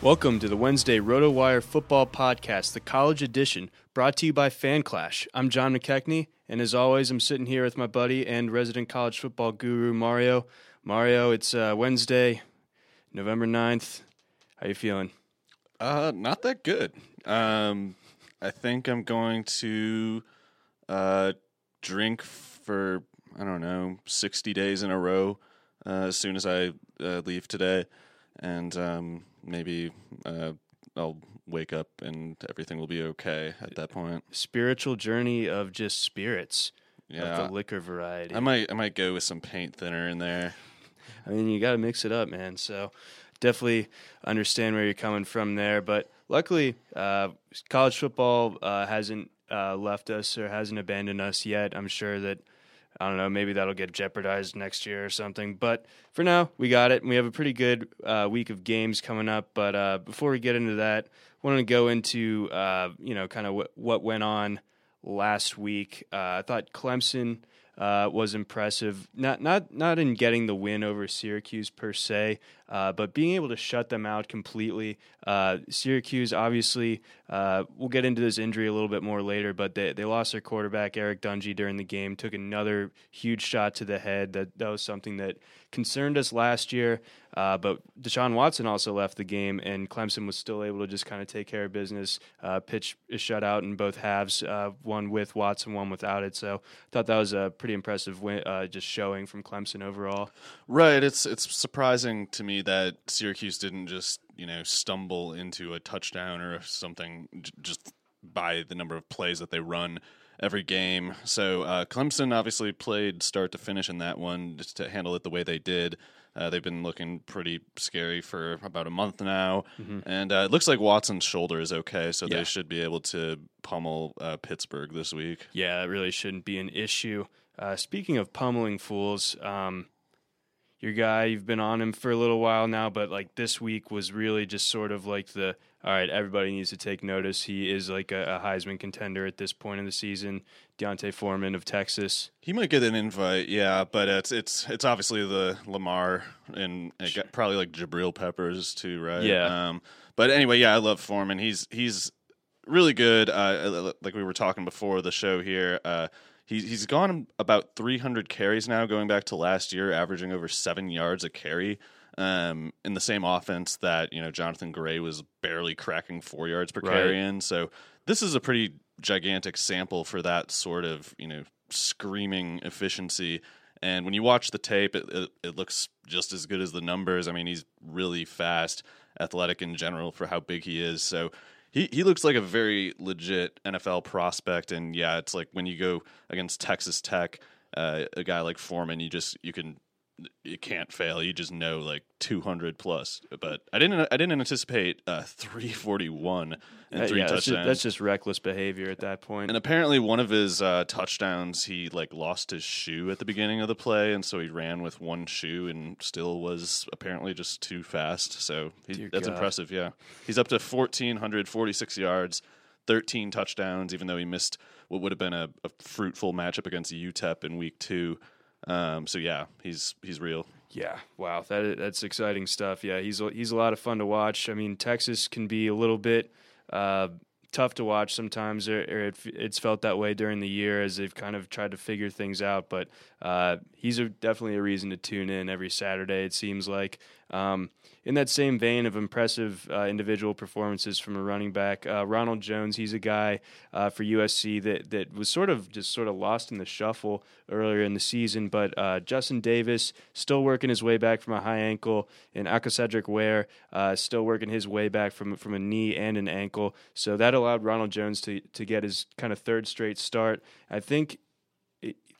Welcome to the Wednesday RotoWire Football Podcast, the college edition, brought to you by FanClash. I'm John McKechnie, and as always, I'm sitting here with my buddy and resident college football guru, Mario. Mario, it's Wednesday, November 9th. How you feeling? Not that good. I think I'm going to drink for, 60 days in a row as soon as I leave today, and maybe I'll wake up and everything will be okay at that point. Spiritual journey of just spirits, yeah, of the liquor variety. I might go with some paint thinner in there. I mean, you got to mix it up, man. So definitely understand where you're coming from there. But luckily, college football hasn't left us or hasn't abandoned us yet. I'm sure that, maybe that'll get jeopardized next year or something. But for now, we got it. And we have a pretty good week of games coming up. But before we get into that, I want to go into, what went on last week. I thought Clemson was impressive, not in getting the win over Syracuse per se, but being able to shut them out completely. Syracuse, obviously, we'll get into this injury a little bit more later, but they lost their quarterback, Eric Dungey, during the game, took another huge shot to the head. That was something that concerned us last year, but Deshaun Watson also left the game, and Clemson was still able to just kind of take care of business, pitch a shutout in both halves, one with Watson, one without it. So I thought that was a pretty impressive win, just showing from Clemson overall. Right. It's surprising to me that Syracuse didn't just, stumble into a touchdown or something just by the number of plays that they run every game. So Clemson obviously played start to finish in that one just to handle it the way they did. They've been looking pretty scary for about a month now. Mm-hmm. And it looks like Watson's shoulder is okay, so They should be able to pummel Pittsburgh this week. Yeah, it really shouldn't be an issue. Speaking of pummeling fools, your guy, you've been on him for a little while now, but like this week was really just sort of like the, all right, everybody needs to take notice. He is like a Heisman contender at this point in the season. D'Onta Foreman of Texas. He might get an invite, yeah, but it's obviously the Lamar and sure. Probably like Jabril Peppers too, right? Yeah. But anyway, yeah, I love Foreman. He's really good. Like we were talking before the show here. He's gone about 300 carries now, going back to last year, averaging over 7 yards a carry in the same offense that, you know, Jonathan Gray was barely cracking 4 yards per carry in. So this is a pretty gigantic sample for that sort of, you know, screaming efficiency. And when you watch the tape, it looks just as good as the numbers. I mean, he's really fast, athletic in general for how big he is. So He looks like a very legit NFL prospect, and yeah, it's like when you go against Texas Tech, a guy like Foreman, you can't fail. You just know like 200 plus. But I didn't anticipate 341 and three touchdowns. That's just reckless behavior at that point. And apparently, one of his touchdowns, he like lost his shoe at the beginning of the play, and so he ran with one shoe and still was apparently just too fast. So that's impressive. Yeah, he's up to 1,446 yards, 13 touchdowns. Even though he missed what would have been a fruitful matchup against UTEP in week 2. So yeah, he's real. Yeah. Wow. That's exciting stuff. Yeah. He's a lot of fun to watch. I mean, Texas can be a little bit, tough to watch sometimes, or it's felt that way during the year as they've kind of tried to figure things out, but, definitely a reason to tune in every Saturday. It seems like, in that same vein of impressive individual performances from a running back, Ronald Jones, he's a guy for USC that was sort of lost in the shuffle earlier in the season, but Justin Davis still working his way back from a high ankle, and Cedric Ware still working his way back from a knee and an ankle. So that allowed Ronald Jones to get his kind of third straight start. I think,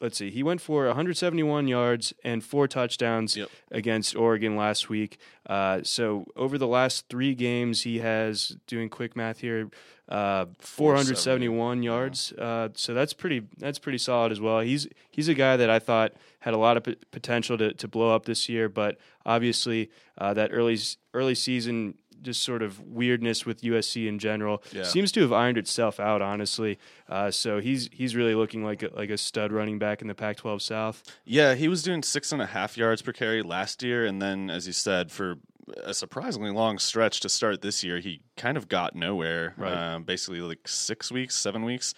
let's see, he went for 171 yards and 4 touchdowns against Oregon last week. So over the last 3 games, he has, doing quick math here, 471 yards. Yeah. So that's pretty solid as well. He's a guy that I thought had a lot of potential to blow up this year, but obviously that early season just sort of weirdness with USC in general seems to have ironed itself out, honestly. So he's really looking like a stud running back in the Pac-12 South. Yeah, he was doing 6.5 yards per carry last year, and then, as you said, for a surprisingly long stretch to start this year, he kind of got nowhere. Right. Basically like 7 weeks.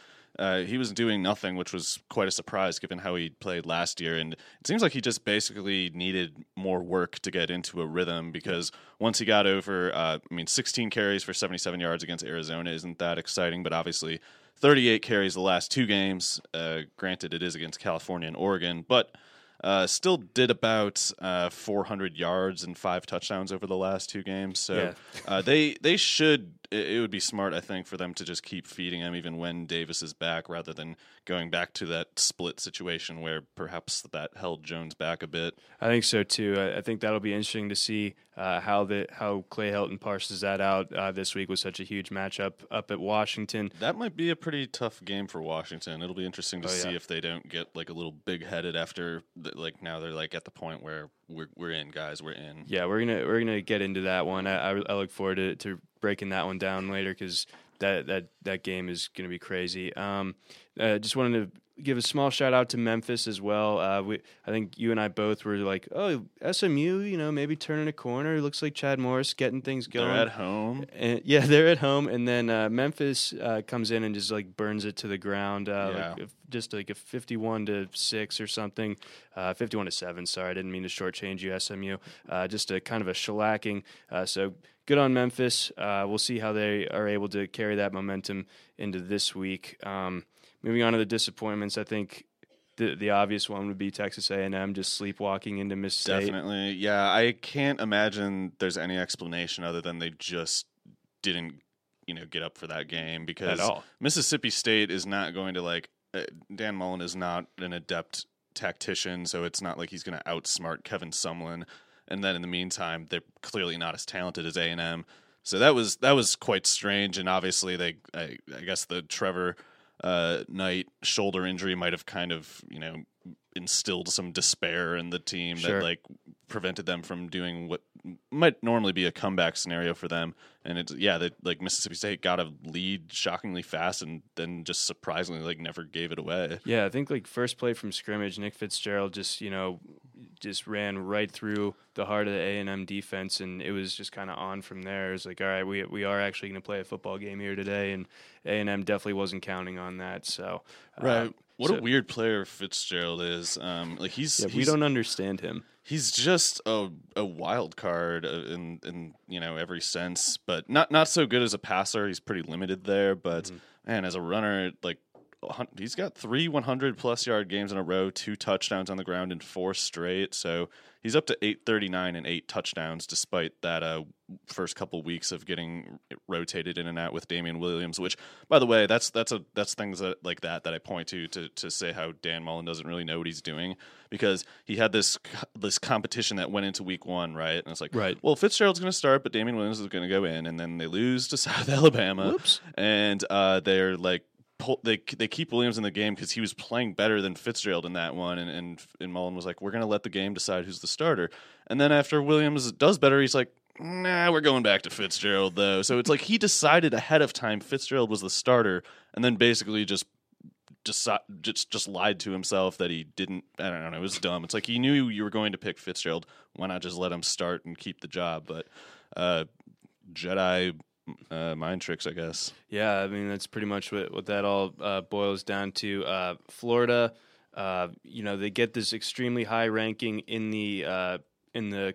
He was doing nothing, which was quite a surprise given how he played last year. And it seems like he just basically needed more work to get into a rhythm, because once he got over, 16 carries for 77 yards against Arizona isn't that exciting, but obviously 38 carries the last 2 games. Granted, it is against California and Oregon, but still did about 400 yards and 5 touchdowns over the last 2 games. So they should. It would be smart, I think, for them to just keep feeding him even when Davis is back, rather than going back to that split situation where perhaps that held Jones back a bit. I think so too. I think that'll be interesting to see how Clay Helton parses that out. This week was such a huge matchup up at Washington. That might be a pretty tough game for Washington. It'll be interesting to see if they don't get like a little big-headed after. Like now they're like at the point where we're in, guys. We're in. Yeah, we're gonna get into that one. I look forward to breaking that one down later, because that game is going to be crazy. Just wanted to give a small shout out to Memphis as well. I think you and I both were like, oh, SMU, you know, maybe turning a corner. It looks like Chad Morris getting things going. They're at home. And, yeah, they're at home. And then Memphis comes in and just like burns it to the ground. Just like a 51-6 or something, 51-7. Sorry, I didn't mean to shortchange you, SMU. Just a kind of a shellacking. So good on Memphis. We'll see how they are able to carry that momentum into this week. Moving on to the disappointments, I think the obvious one would be Texas A&M just sleepwalking into Miss State. Definitely, yeah. I can't imagine there's any explanation other than they just didn't, you know, get up for that game, because Mississippi State is not going to like Dan Mullen is not an adept tactician, so it's not like he's going to outsmart Kevin Sumlin. And then in the meantime, they're clearly not as talented as A&M. So that was quite strange, and obviously I guess the Trevor Knight shoulder injury might have kind of, you know, instilled some despair in the team that like prevented them from doing what might normally be a comeback scenario for them. And it's, yeah, they, like Mississippi State got a lead shockingly fast and then just surprisingly like never gave it away. Yeah. I think like first play from scrimmage, Nick Fitzgerald just, you know, just ran right through the heart of the A&M defense. And it was just kind of on from there. It was like, all right, we are actually going to play a football game here today. And A&M definitely wasn't counting on that. So, right. What a weird player Fitzgerald is. Like we don't understand him. He's just a wild card in you know every sense, but not so good as a passer. He's pretty limited there, but man, as a runner, like he's got 3 100-plus yard games in a row, 2 touchdowns on the ground in 4 straight. So he's up to 839 and 8 touchdowns, despite that first couple weeks of getting rotated in and out with Damian Williams. Which, by the way, that's things that, like that I point to say how Dan Mullen doesn't really know what he's doing, because he had this competition that went into week one, right? And it's like, right, well, Fitzgerald's going to start, but Damian Williams is going to go in, and then they lose to South Alabama. Whoops. And they're like, they keep Williams in the game because he was playing better than Fitzgerald in that one, and Mullen was like, we're going to let the game decide who's the starter. And then after Williams does better, he's like, nah, we're going back to Fitzgerald though. So it's like he decided ahead of time Fitzgerald was the starter, and then basically just lied to himself that he didn't. I don't know, it was dumb. It's like he knew you were going to pick Fitzgerald. Why not just let him start and keep the job? But Jedi mind tricks, I guess. Yeah, I mean, that's pretty much what that all boils down to. Florida, you know, they get this extremely high ranking in the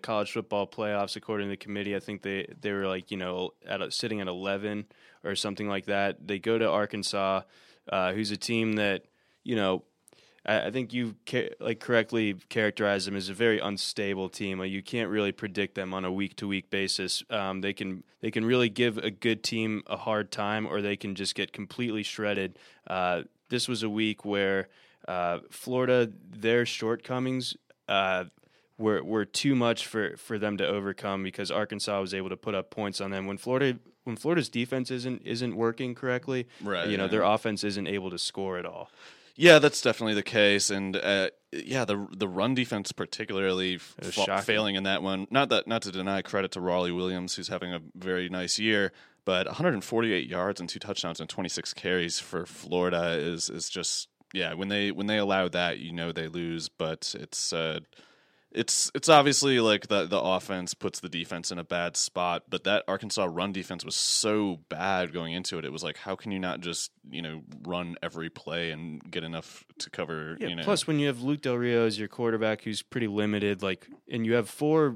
college football playoffs according to the committee. I think they were like, you know, sitting at 11 or something like that. They go to Arkansas, who's a team that, you know, I think you correctly characterized them as a very unstable team. Like, you can't really predict them on a week-to-week basis. They can really give a good team a hard time, or they can just get completely shredded. This was a week where Florida, their shortcomings were too much for them to overcome, because Arkansas was able to put up points on them. When Florida's defense isn't working correctly, right, you know, their offense isn't able to score at all. Yeah, that's definitely the case, and the run defense particularly failing in that one. Not to deny credit to Raleigh Williams, who's having a very nice year, but 148 yards and 2 touchdowns and 26 carries for Florida is just, yeah. When they allow that, you know they lose. But it's obviously like the offense puts the defense in a bad spot. But that Arkansas run defense was so bad going into it. It was like, how can you not just, you know, run every play and get enough to cover? Yeah, you know. Plus, when you have Luke Del Rio as your quarterback, who's pretty limited, like, and you have four,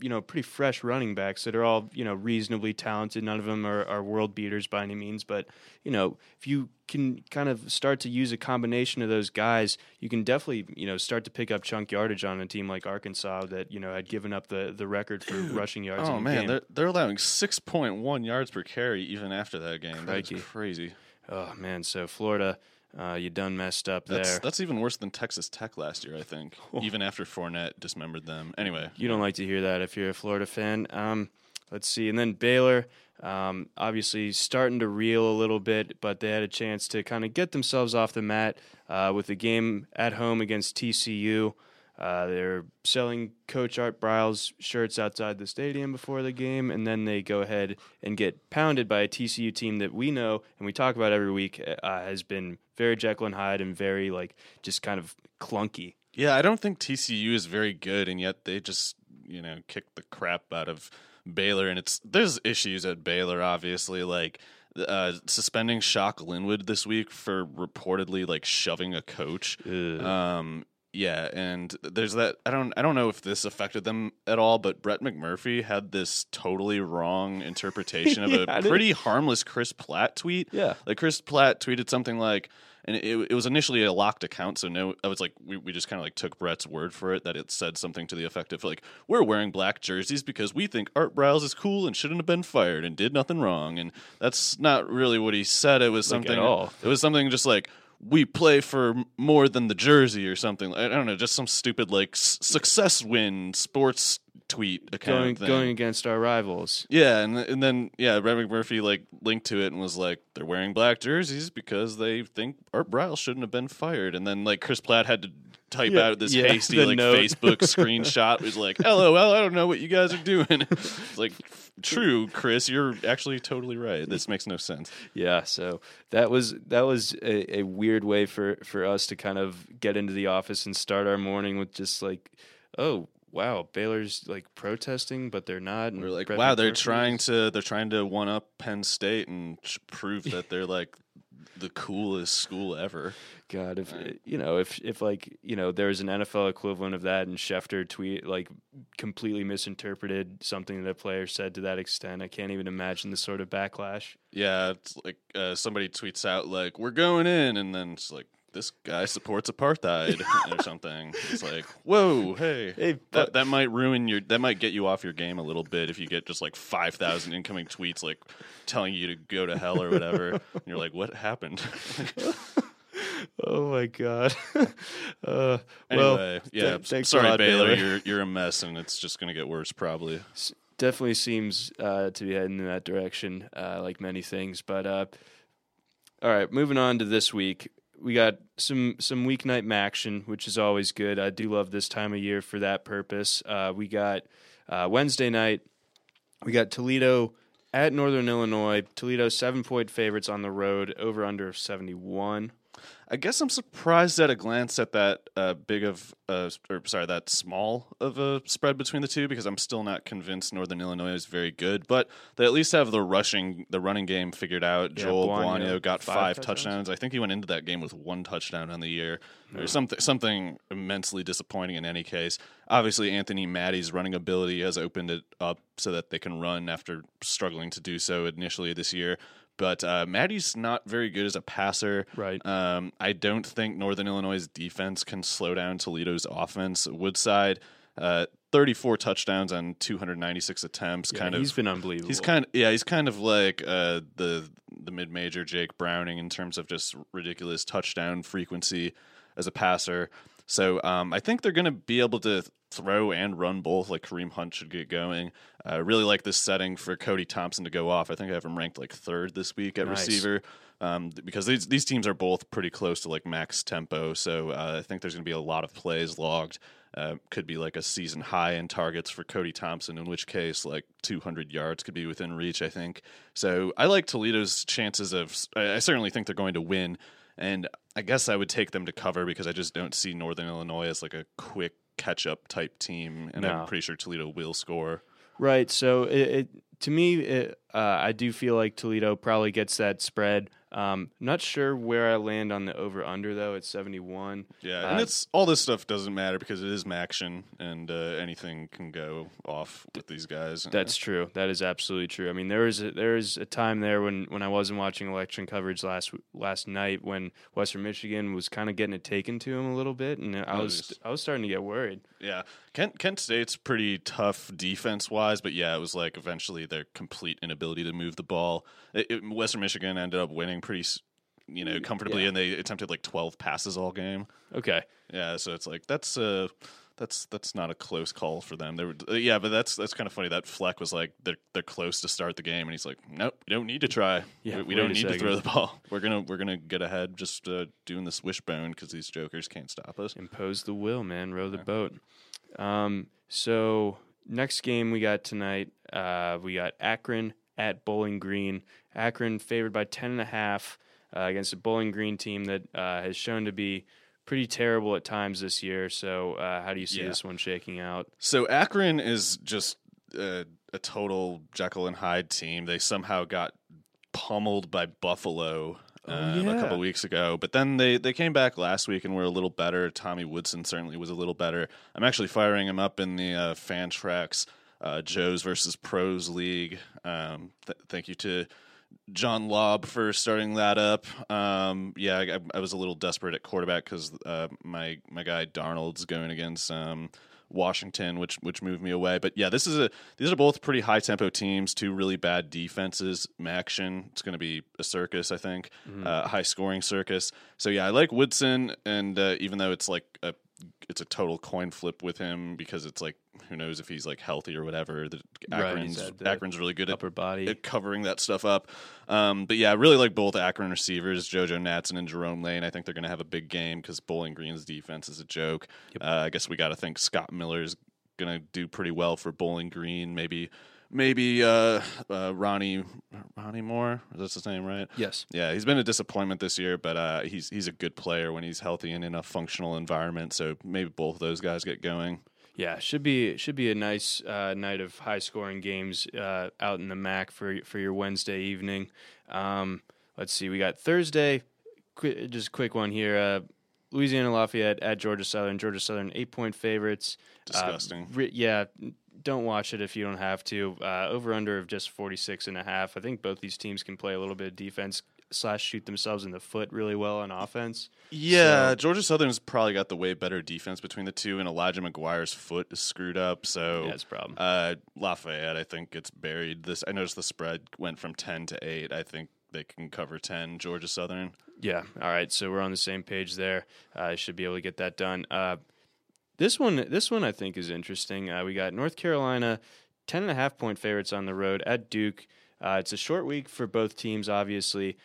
you know, pretty fresh running backs that are all, you know, reasonably talented. None of them are world beaters by any means, but, you know, if you can kind of start to use a combination of those guys, you can definitely, you know, start to pick up chunk yardage on a team like Arkansas that, you know, had given up the record for rushing yards. Oh, in the man, game. They're allowing 6.1 yards per carry even after that game. That's crazy. Oh, man, so Florida, you done messed up there. That's even worse than Texas Tech last year, I think, even after Fournette dismembered them. Anyway. You don't like to hear that if you're a Florida fan. Let's see. And then Baylor, obviously starting to reel a little bit, but they had a chance to kind of get themselves off the mat with the game at home against TCU. They're selling Coach Art Briles shirts outside the stadium before the game, and then they go ahead and get pounded by a TCU team that we know and we talk about every week has been very Jekyll and Hyde and very, like, just kind of clunky. Yeah, I don't think TCU is very good, and yet they just, you know, kicked the crap out of Baylor. And there's issues at Baylor, obviously, like suspending Shock Linwood this week for reportedly, like, shoving a coach. Yeah, and there's that. I don't know if this affected them at all, but Brett McMurphy had this totally wrong interpretation of a pretty harmless Chris Platt tweet. Yeah, like Chris Platt tweeted something like, and it was initially a locked account, so no, I was like, we just kind of like took Brett's word for it that it said something to the effect of like, we're wearing black jerseys because we think Art Briles is cool and shouldn't have been fired and did nothing wrong, and that's not really what he said. It was something. Like at all. It was something just like, we play for more than the jersey or something. I don't know, just some stupid like success win sports tweet account going against our rivals. Yeah, and then Ray McMurphy linked to it and was like, they're wearing black jerseys because they think Art Briles shouldn't have been fired. And then Chris Platt had to type out this hasty Facebook screenshot. It was like, LOL, I don't know what you guys are doing. It's like, true, Chris, you're actually totally right. This makes no sense. Yeah, so that was a weird way for us to kind of get into the office and start our morning with just like, oh wow, Baylor's protesting, but they're not. And we're like, wow, they're trying to one up Penn State and prove that they're the coolest school ever. God, if there was an NFL equivalent of that, and Schefter tweet completely misinterpreted something that a player said to that extent, I can't even imagine the sort of backlash. Yeah, it's somebody tweets out we're going in, and then it's like, this guy supports apartheid or something. It's like, whoa, hey, that might ruin get you off your game a little bit if you get just 5,000 incoming tweets telling you to go to hell or whatever. And you're like, what happened? Oh my God. Anyway, sorry, God, Baylor. You're a mess, and it's just going to get worse probably. Definitely seems to be heading in that direction, like many things. But all right, moving on to this week. We got some weeknight action, which is always good. I do love this time of year for that purpose. We got Wednesday night. We got Toledo at Northern Illinois. Toledo 7-point favorites on the road, over under 71. I guess I'm surprised at a glance at that that small of a spread between the two, because I'm still not convinced Northern Illinois is very good, but they at least have the running game figured out. Yeah, Joel Bouano got five touchdowns. I think he went into that game with one touchdown on the year. Or something immensely disappointing in any case. Obviously, Anthony Mattey's running ability has opened it up so that they can run after struggling to do so initially this year. But Maddie's not very good as a passer. Right. I don't think Northern Illinois' defense can slow down Toledo's offense. Woodside, 34 touchdowns on 296 attempts. Yeah, he's been unbelievable. He's kind of like the mid-major Jake Browning in terms of just ridiculous touchdown frequency as a passer. So I think they're going to be able to throw and run both. Kareem Hunt should get going. I really like this setting for Cody Thompson to go off. I think I have him ranked third this week at receiver, because these teams are both pretty close to max tempo. So I think there's going to be a lot of plays logged. Could be a season high in targets for Cody Thompson, in which case 200 yards could be within reach, I think. So I like Toledo's chances of – I certainly think they're going to win. And I guess I would take them to cover because I just don't see Northern Illinois as a quick catch-up type team, and I'm pretty sure Toledo will score. Right, so to me, I do feel like Toledo probably gets that spread. Not sure where I land on the over-under, though, at 71. Yeah, and all this stuff doesn't matter because it is action, and anything can go off with these guys. That's true. That is absolutely true. I mean, there is a time there when I wasn't watching election coverage last night when Western Michigan was kind of getting it taken to him a little bit, and I was starting to get worried. Yeah, Kent State's pretty tough defense-wise, but it was eventually their complete inability to move the ball. Western Michigan ended up winning pretty comfortably, and they attempted 12 passes all game. Okay. Yeah, so it's that's not a close call for them. They were, but that's kind of funny that Fleck was they're close to start the game, and he's like, nope, we don't need to try. Yeah, we don't need to throw the ball. We're gonna get ahead just doing this wishbone because these jokers can't stop us. Impose the will, man. Row the boat. So next game we got tonight, we got Akron at Bowling Green. Akron favored by 10.5 against a Bowling Green team that has shown to be pretty terrible at times this year. So how do you see this one shaking out? So Akron is just a total Jekyll and Hyde team. They somehow got pummeled by Buffalo a couple weeks ago, but then they came back last week and were a little better. Tommy Woodson certainly was a little better. I'm actually firing him up in the Fantrax Joe's versus Pros League. Thank you to John Lobb for starting that up. I was a little desperate at quarterback because my guy Darnold's going against Washington, which moved me away. But these are both pretty high tempo teams, two really bad defenses. Maction, it's going to be a circus, I think. High scoring circus. So I like Woodson, and even though it's a total coin flip with him because it's who knows if he's like healthy or whatever. The Akron's really good at covering that stuff up. But yeah, I really like both Akron receivers, JoJo Natson and Jerome Lane. I think they're going to have a big game because Bowling Green's defense is a joke. Yep. I guess we got to think Scott Miller's going to do pretty well for Bowling Green. Maybe Ronnie Moore, is that his name, right? Yes. Yeah, he's been a disappointment this year, but he's a good player when he's healthy and in a functional environment. So maybe both of those guys get going. Yeah, should be a nice night of high scoring games out in the MAC for your Wednesday evening. Let's see, we got Thursday. Just a quick one here. Louisiana Lafayette at Georgia Southern. Georgia Southern 8-point favorites. Disgusting. Yeah. Don't watch it if you don't have to. Over-under of just 46.5. I think both these teams can play a little bit of defense / shoot themselves in the foot really well on offense. Yeah, so Georgia Southern's probably got the way better defense between the two, and Elijah McGuire's foot is screwed up. So that's a problem. Lafayette, I think, gets buried. I noticed the spread went from 10 to 8. I think they can cover 10, Georgia Southern. Yeah, all right, so we're on the same page there. I should be able to get that done. This one I think is interesting. We got North Carolina, 10.5-point favorites on the road at Duke. It's a short week for both teams, obviously.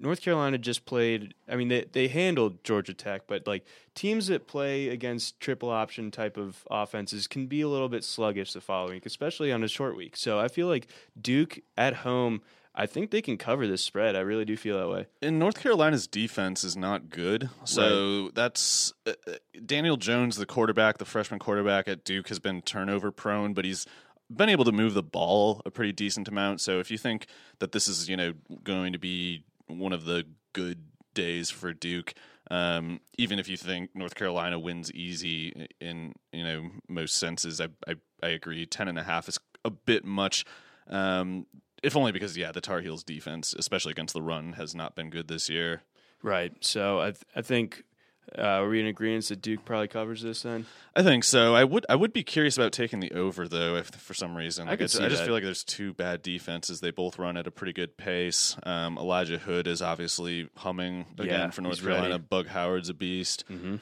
North Carolina just played. I mean, they handled Georgia Tech, but like teams that play against triple option type of offenses can be a little bit sluggish the following week, especially on a short week. So I feel like Duke at home, I think they can cover this spread. I really do feel that way. And North Carolina's defense is not good. So that's Daniel Jones, the quarterback, the freshman quarterback at Duke, has been turnover prone, but he's been able to move the ball a pretty decent amount. So if you think that this is, going to be one of the good days for Duke, even if you think North Carolina wins easy in, most senses, I agree. 10.5 is a bit much. If only because, the Tar Heels defense, especially against the run, has not been good this year. Right. So I think are we in agreement that Duke probably covers this then? I think so. I would be curious about taking the over, though, if for some reason. I just feel like there's two bad defenses. They both run at a pretty good pace. Elijah Hood is obviously humming again for North Carolina. Ready. Bug Howard's a beast. Mm-hmm.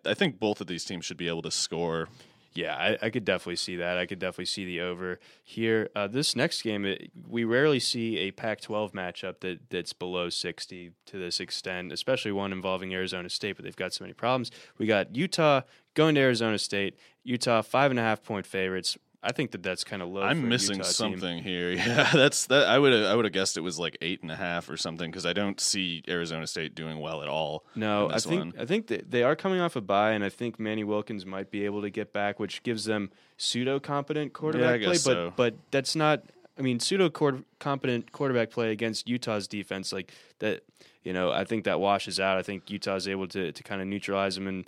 I think both of these teams should be able to score. Yeah, I could definitely see that. I could definitely see the over here. This next game, we rarely see a Pac-12 matchup that's below 60 to this extent, especially one involving Arizona State, but they've got so many problems. We got Utah going to Arizona State. Utah, 5.5-point favorites. I think that's kind of low. I'm missing Utah something team. Here. Yeah, that's that. I would have guessed it was like 8.5 or something because I don't see Arizona State doing well at all. No, I think they are coming off a bye, and I think Manny Wilkins might be able to get back, which gives them pseudo competent quarterback play. But that's not. I mean, pseudo competent quarterback play against Utah's defense like that. I think that washes out. I think Utah's able to kind of neutralize them, and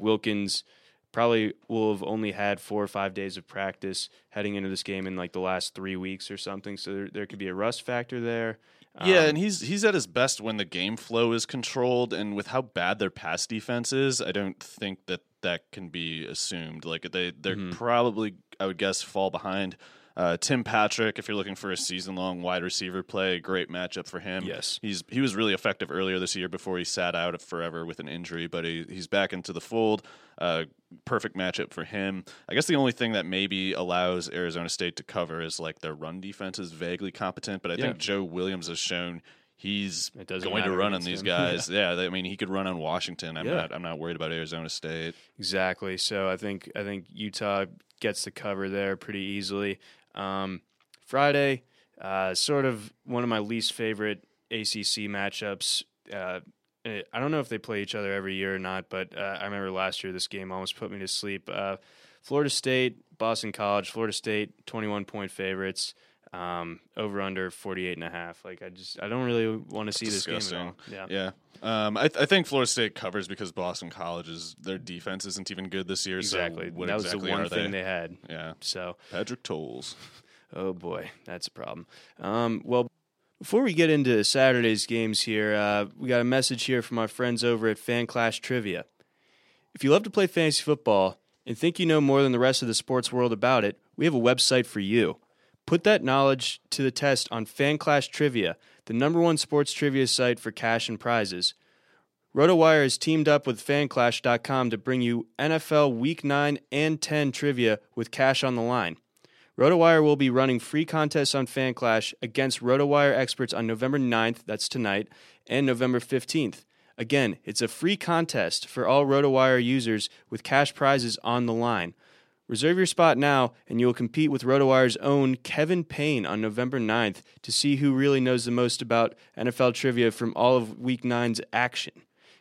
Wilkins probably will have only had 4 or 5 days of practice heading into this game in like the last 3 weeks or something. So there could be a rust factor there. And he's at his best when the game flow is controlled. And with how bad their pass defense is, I don't think that can be assumed. Like they're probably, I would guess, fall behind. Tim Patrick, if you're looking for a season-long wide receiver play, great matchup for him. Yes. He was really effective earlier this year before he sat out forever with an injury, but he's back into the fold. Perfect matchup for him. I guess the only thing that maybe allows Arizona State to cover is like their run defense is vaguely competent, but I think Joe Williams has shown he's going to run on these guys. He could run on Washington. I'm not worried about Arizona State. Exactly. So I think Utah gets the cover there pretty easily. Friday, sort of one of my least favorite ACC matchups. I don't know if they play each other every year or not, but I remember last year this game almost put me to sleep. Florida State, Boston College. Florida State, 21-point favorites. Over under 48.5. Like I don't really want to see this game at all. Yeah. I think Florida State covers because Boston College their defense isn't even good this year. Exactly. So what that exactly was the one thing they had. Yeah. So Patrick Tolles. Oh boy, that's a problem. Well, before we get into Saturday's games here, we got a message here from our friends over at FanClash Trivia. If you love to play fantasy football and think you know more than the rest of the sports world about it, we have a website for you. Put that knowledge to the test on FanClash Trivia, the number one sports trivia site for cash and prizes. RotoWire is teamed up with FanClash.com to bring you NFL Week 9 and 10 trivia with cash on the line. RotoWire will be running free contests on FanClash against RotoWire experts on November 9th, that's tonight, and November 15th. Again, it's a free contest for all RotoWire users with cash prizes on the line. Reserve your spot now, and you will compete with RotoWire's own Kevin Payne on November 9th to see who really knows the most about NFL trivia from all of Week 9's action.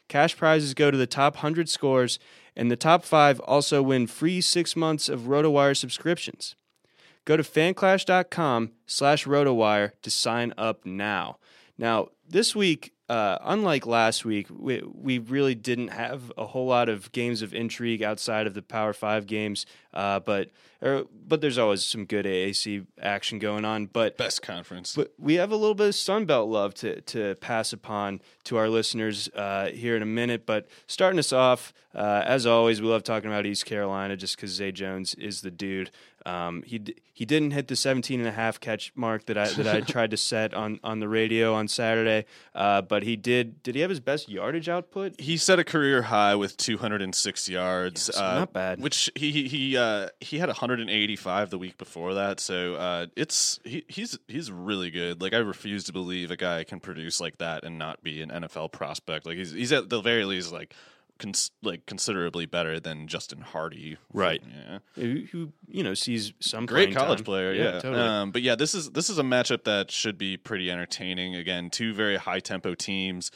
Cash prizes go to the top 100 scores, and the top 5 also win free 6 months of RotoWire subscriptions. Go to fanclash.com/RotoWire to sign up now. Now, this week, unlike last week, we really didn't have a whole lot of games of intrigue outside of the Power 5 games, but there's always some good AAC action going on. But best conference. But we have a little bit of Sun Belt love to pass upon to our listeners here in a minute. But starting us off, as always, we love talking about East Carolina just because Zay Jones is the dude. He didn't hit the 17.5 catch mark that I tried to set on the radio on Saturday, but he did. Did he have his best yardage output? He set a career high with 206 yards. Yeah, not bad. Which he had 185 the week before that. So he's really good. Like, I refuse to believe a guy can produce like that and not be an NFL prospect. Like, he's at the very least considerably better than Justin Hardy, right? Yeah, who sees some great college player, yeah, totally. But yeah, this is a matchup that should be pretty entertaining. Again, two very high tempo teams.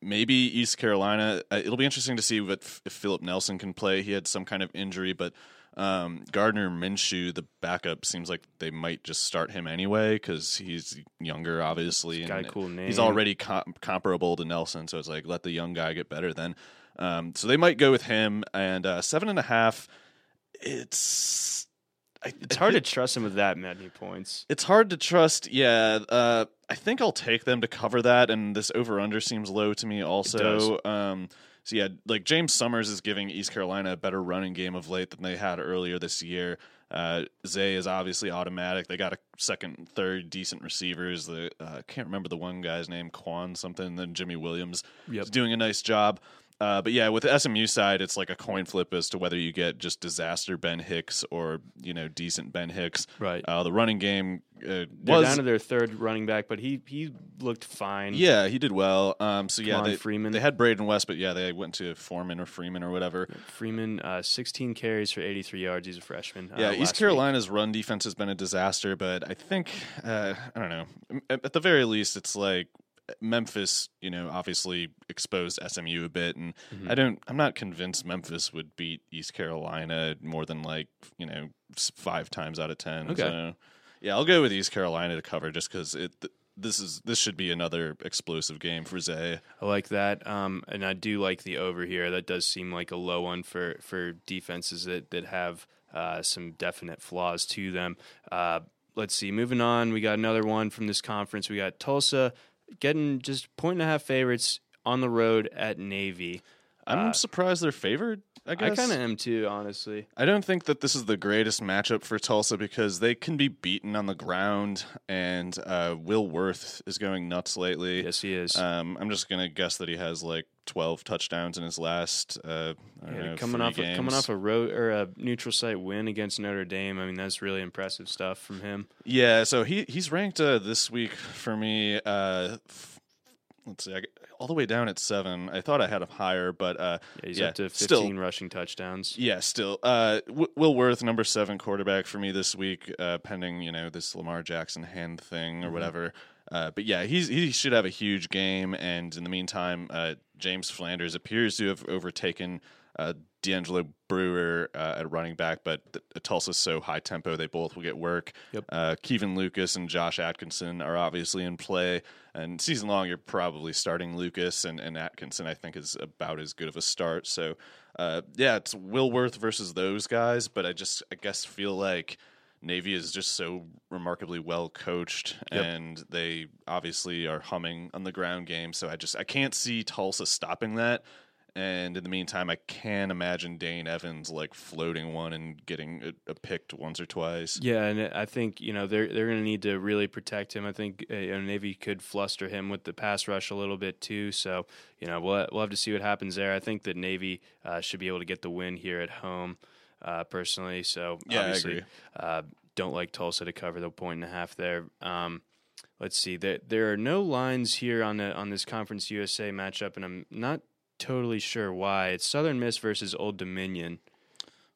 Maybe East Carolina. It'll be interesting to see if Philip Nelson can play. He had some kind of injury, but Gardner Minshew, the backup, seems like they might just start him anyway because he's younger, obviously. He's got a cool name. He's already comparable to Nelson, so it's like, let the young guy get better then. So they might go with him, and 7.5. It's hard to trust him with that many points. It's hard to trust. Yeah, I think I'll take them to cover that, and this over/under seems low to me also. So yeah, like, James Summers is giving East Carolina a better running game of late than they had earlier this year. Zay is obviously automatic. They got a second, third decent receivers. I can't remember the one guy's name, Quan something. Then Jimmy Williams is doing a nice job. But yeah, with the SMU side, it's like a coin flip as to whether you get just disaster Ben Hicks or decent Ben Hicks. Right. The running game was down to their third running back, but he looked fine. Yeah, he did well. So yeah, they had Braden West, but yeah, they went to Foreman or Freeman or whatever. Freeman, 16 carries for 83 yards. He's a freshman. Yeah, East Carolina's run defense has been a disaster, but I think I don't know. At the very least, it's like, Memphis, obviously exposed SMU a bit, and I'm not convinced Memphis would beat East Carolina more than 5 times out of 10. Okay. So, yeah, I'll go with East Carolina to cover just because this should be another explosive game for Zay. I like that, and I do like the over here. That does seem like a low one for defenses that have some definite flaws to them. Let's see. Moving on, we got another one from this conference. We got Tulsa getting just 1.5 favorites on the road at Navy. I'm surprised they're favored, I guess. I kind of am too, honestly. I don't think that this is the greatest matchup for Tulsa because they can be beaten on the ground, and Will Worth is going nuts lately. Yes, he is. I'm just going to guess that he has 12 touchdowns in his last coming off a road or a neutral site win against Notre Dame. I mean, that's really impressive stuff from him. Yeah, so he's ranked this week for me. Let's see, all the way down at 7. I thought I had him higher, but he's up to 15 rushing touchdowns. Yeah, still Will Worth, number 7 quarterback for me this week, pending this Lamar Jackson hand thing or whatever. But yeah, he should have a huge game, and in the meantime, James Flanders appears to have overtaken D'Angelo Brewer at running back, but Tulsa's so high tempo they both will get work. Yep. Keevan Lucas and Josh Atkinson are obviously in play, and season long you're probably starting Lucas, and Atkinson I think is about as good of a start. So it's Will Worth versus those guys, but I guess feel like Navy is just so remarkably well coached, and they obviously are humming on the ground game. So I can't see Tulsa stopping that. And in the meantime, I can imagine Dane Evans like floating one and getting a picked once or twice. Yeah, and I think they're going to need to really protect him. I think Navy could fluster him with the pass rush a little bit too. So we'll have to see what happens there. I think that Navy should be able to get the win here at home personally. So yeah, obviously, I agree. Don't like Tulsa to cover the 1.5 there. Let's see. There are no lines here on this Conference USA matchup, and I'm not totally sure why. It's Southern Miss versus Old Dominion.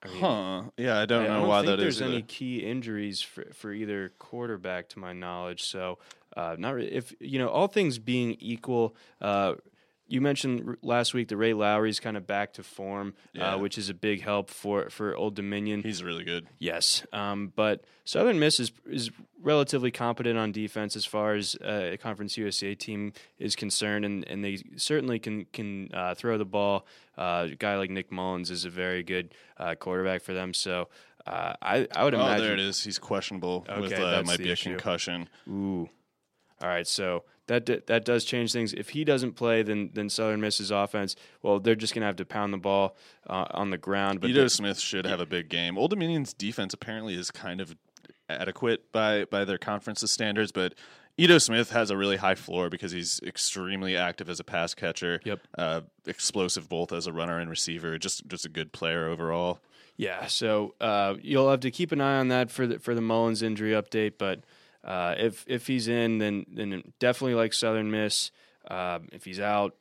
Yeah, I don't know why that is. I don't think there's any key injuries for either quarterback, to my knowledge. So, not really, if all things being equal. You mentioned last week that Ray Lowry's kind of back to form, which is a big help for Old Dominion. He's really good. Yes. But Southern Miss is relatively competent on defense as far as a Conference USA team is concerned, and they certainly can throw the ball. A guy like Nick Mullins is a very good quarterback for them, so I would imagine... Oh, there it is. He's questionable. Okay, with might be a concussion. Ooh. All right, so... That does change things. If he doesn't play, then Southern Miss's offense, well, they're just going to have to pound the ball on the ground. But Ito Smith should have a big game. Old Dominion's defense apparently is kind of adequate by their conference's standards, but Ito Smith has a really high floor because he's extremely active as a pass catcher, explosive both as a runner and receiver, just a good player overall. Yeah, so you'll have to keep an eye on that for the Mullins injury update, but... If he's in, then definitely like Southern Miss. If he's out,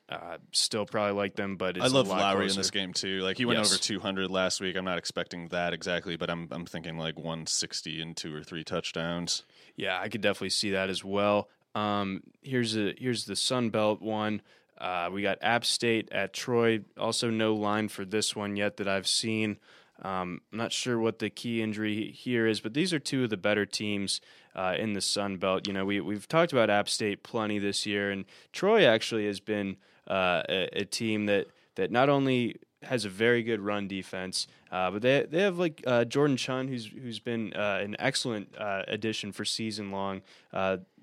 still probably like them. But it's I love a lot Lowry closer. In this game too. Like he went over 200 last week. I'm not expecting that exactly, but I'm thinking like 160 and 2 or 3 touchdowns. Yeah, I could definitely see that as well. Here's the Sun Belt one. We got App State at Troy. Also, no line for this one yet that I've seen. I'm not sure what the key injury here is, but these are two of the better teams in the Sun Belt. We've talked about App State plenty this year, and Troy actually has been a team that not only has a very good run defense, but they have like Jordan Chun, who's been an excellent addition for season long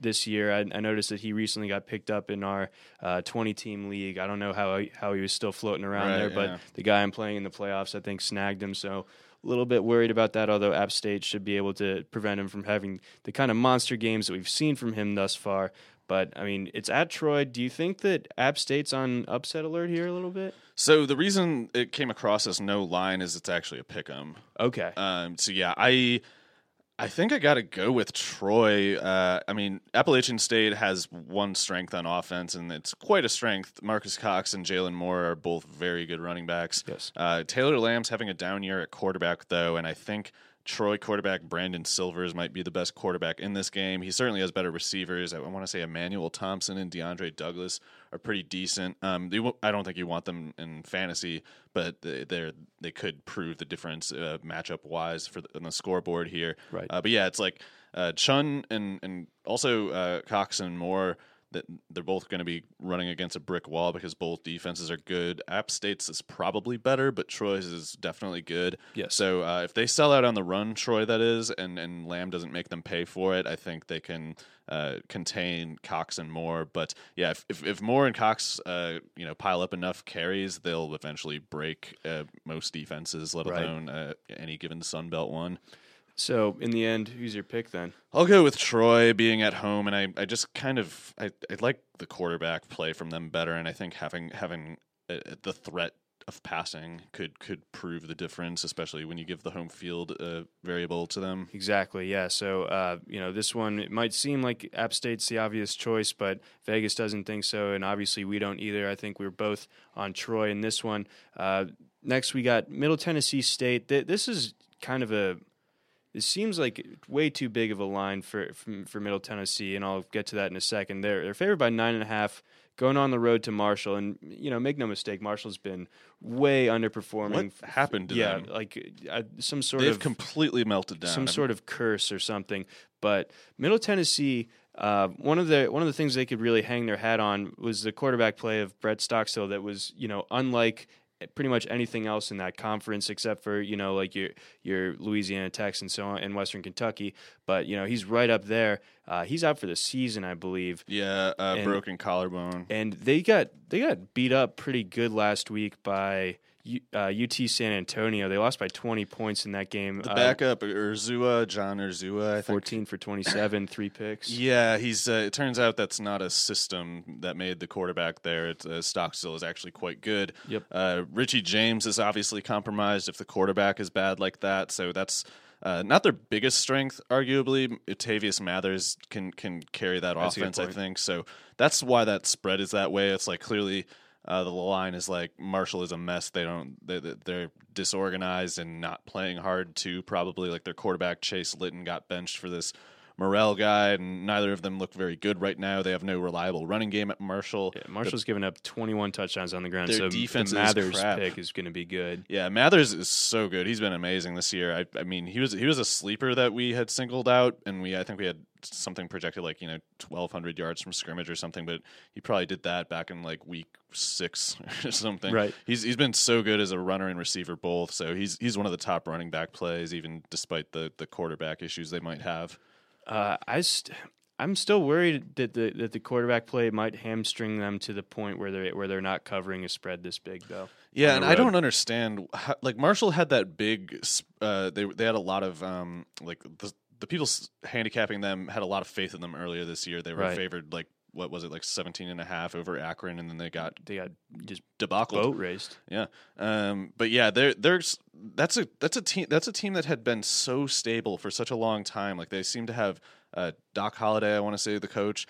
this year. I noticed that he recently got picked up in our 20-team league. I don't know how he was still floating around there, but the guy I'm playing in the playoffs, I think, snagged him. So a little bit worried about that. Although App State should be able to prevent him from having the kind of monster games that we've seen from him thus far. But, I mean, it's at Troy. Do you think that App State's on upset alert here a little bit? So the reason it came across as no line is it's actually a pick-em. Okay. So, yeah, I think I got to go with Troy. Appalachian State has one strength on offense, and it's quite a strength. Marcus Cox and Jalen Moore are both very good running backs. Yes. Taylor Lamb's having a down year at quarterback, though, and I think – Troy quarterback Brandon Silvers might be the best quarterback in this game. He certainly has better receivers. I want to say Emmanuel Thompson and DeAndre Douglas are pretty decent. I don't think you want them in fantasy, but they could prove the difference matchup-wise on the scoreboard here. Right. But, yeah, it's like Chun and also Cox and Moore, that they're both going to be running against a brick wall because both defenses are good. App State's is probably better, but Troy's is definitely good. Yes. So if they sell out on the run, Troy that is, and Lamb doesn't make them pay for it, I think they can contain Cox and Moore. But yeah, if Moore and Cox pile up enough carries, they'll eventually break most defenses, let alone any given Sun Belt one. So, in the end, who's your pick then? I'll go with Troy being at home, and I just kind of I like the quarterback play from them better, and I think having the threat of passing could prove the difference, especially when you give the home field variable to them. Exactly, yeah. So, this one, it might seem like App State's the obvious choice, but Vegas doesn't think so, and obviously we don't either. I think we're both on Troy in this one. Next, we got Middle Tennessee State. This is kind of It seems like way too big of a line for Middle Tennessee, and I'll get to that in a second. They're favored by 9.5, going on the road to Marshall, and make no mistake, Marshall's been way underperforming. What happened to them? Yeah, like some sort of they've completely melted down. Some sort of curse or something. But Middle Tennessee, one of the things they could really hang their hat on was the quarterback play of Brett Stockstill that was unlike pretty much anything else in that conference except for, you know, like your Louisiana Techs and so on, and Western Kentucky. But, you know, he's right up there. He's out for the season, I believe. Yeah, broken collarbone. And they got beat up pretty good last week by UT San Antonio. They lost by 20 points in that game. The backup, John Urzua, I think. 14 for 27, 3 picks. Yeah, he's. It turns out that's not a system that made the quarterback there. Stockstill is actually quite good. Yep. Richie James is obviously compromised if the quarterback is bad like that, so that's... not their biggest strength, arguably. Octavius Mathers can carry that offense, I think. So that's why that spread is that way. It's like clearly the line is like Marshall is a mess. They're disorganized and not playing hard too. Probably like their quarterback Chase Litton got benched for this Morrell guy, and neither of them look very good right now. They have no reliable running game at Marshall. Yeah, Marshall's given up 21 touchdowns on the ground, so defense Mathers' pick is going to be good. Yeah, Mathers is so good. He's been amazing this year. I mean, he was a sleeper that we had singled out, and I think we had something projected like, you know, 1,200 yards from scrimmage or something, but he probably did that back in like week 6 or something. Right. He's been so good as a runner and receiver both, so he's one of the top running back plays, even despite the quarterback issues they might have. I'm still worried that the quarterback play might hamstring them to the point where they're not covering a spread this big, though. Yeah, and I don't understand how, like, Marshall had that big they had a lot of like the people handicapping them had a lot of faith in them earlier this year. They were favored like, what was it, like 17.5 over Akron, and then they got just debacled, boat raced. Yeah, but yeah, that's a team that had been so stable for such a long time. Like, they seem to have Doc Holliday, I want to say, the coach,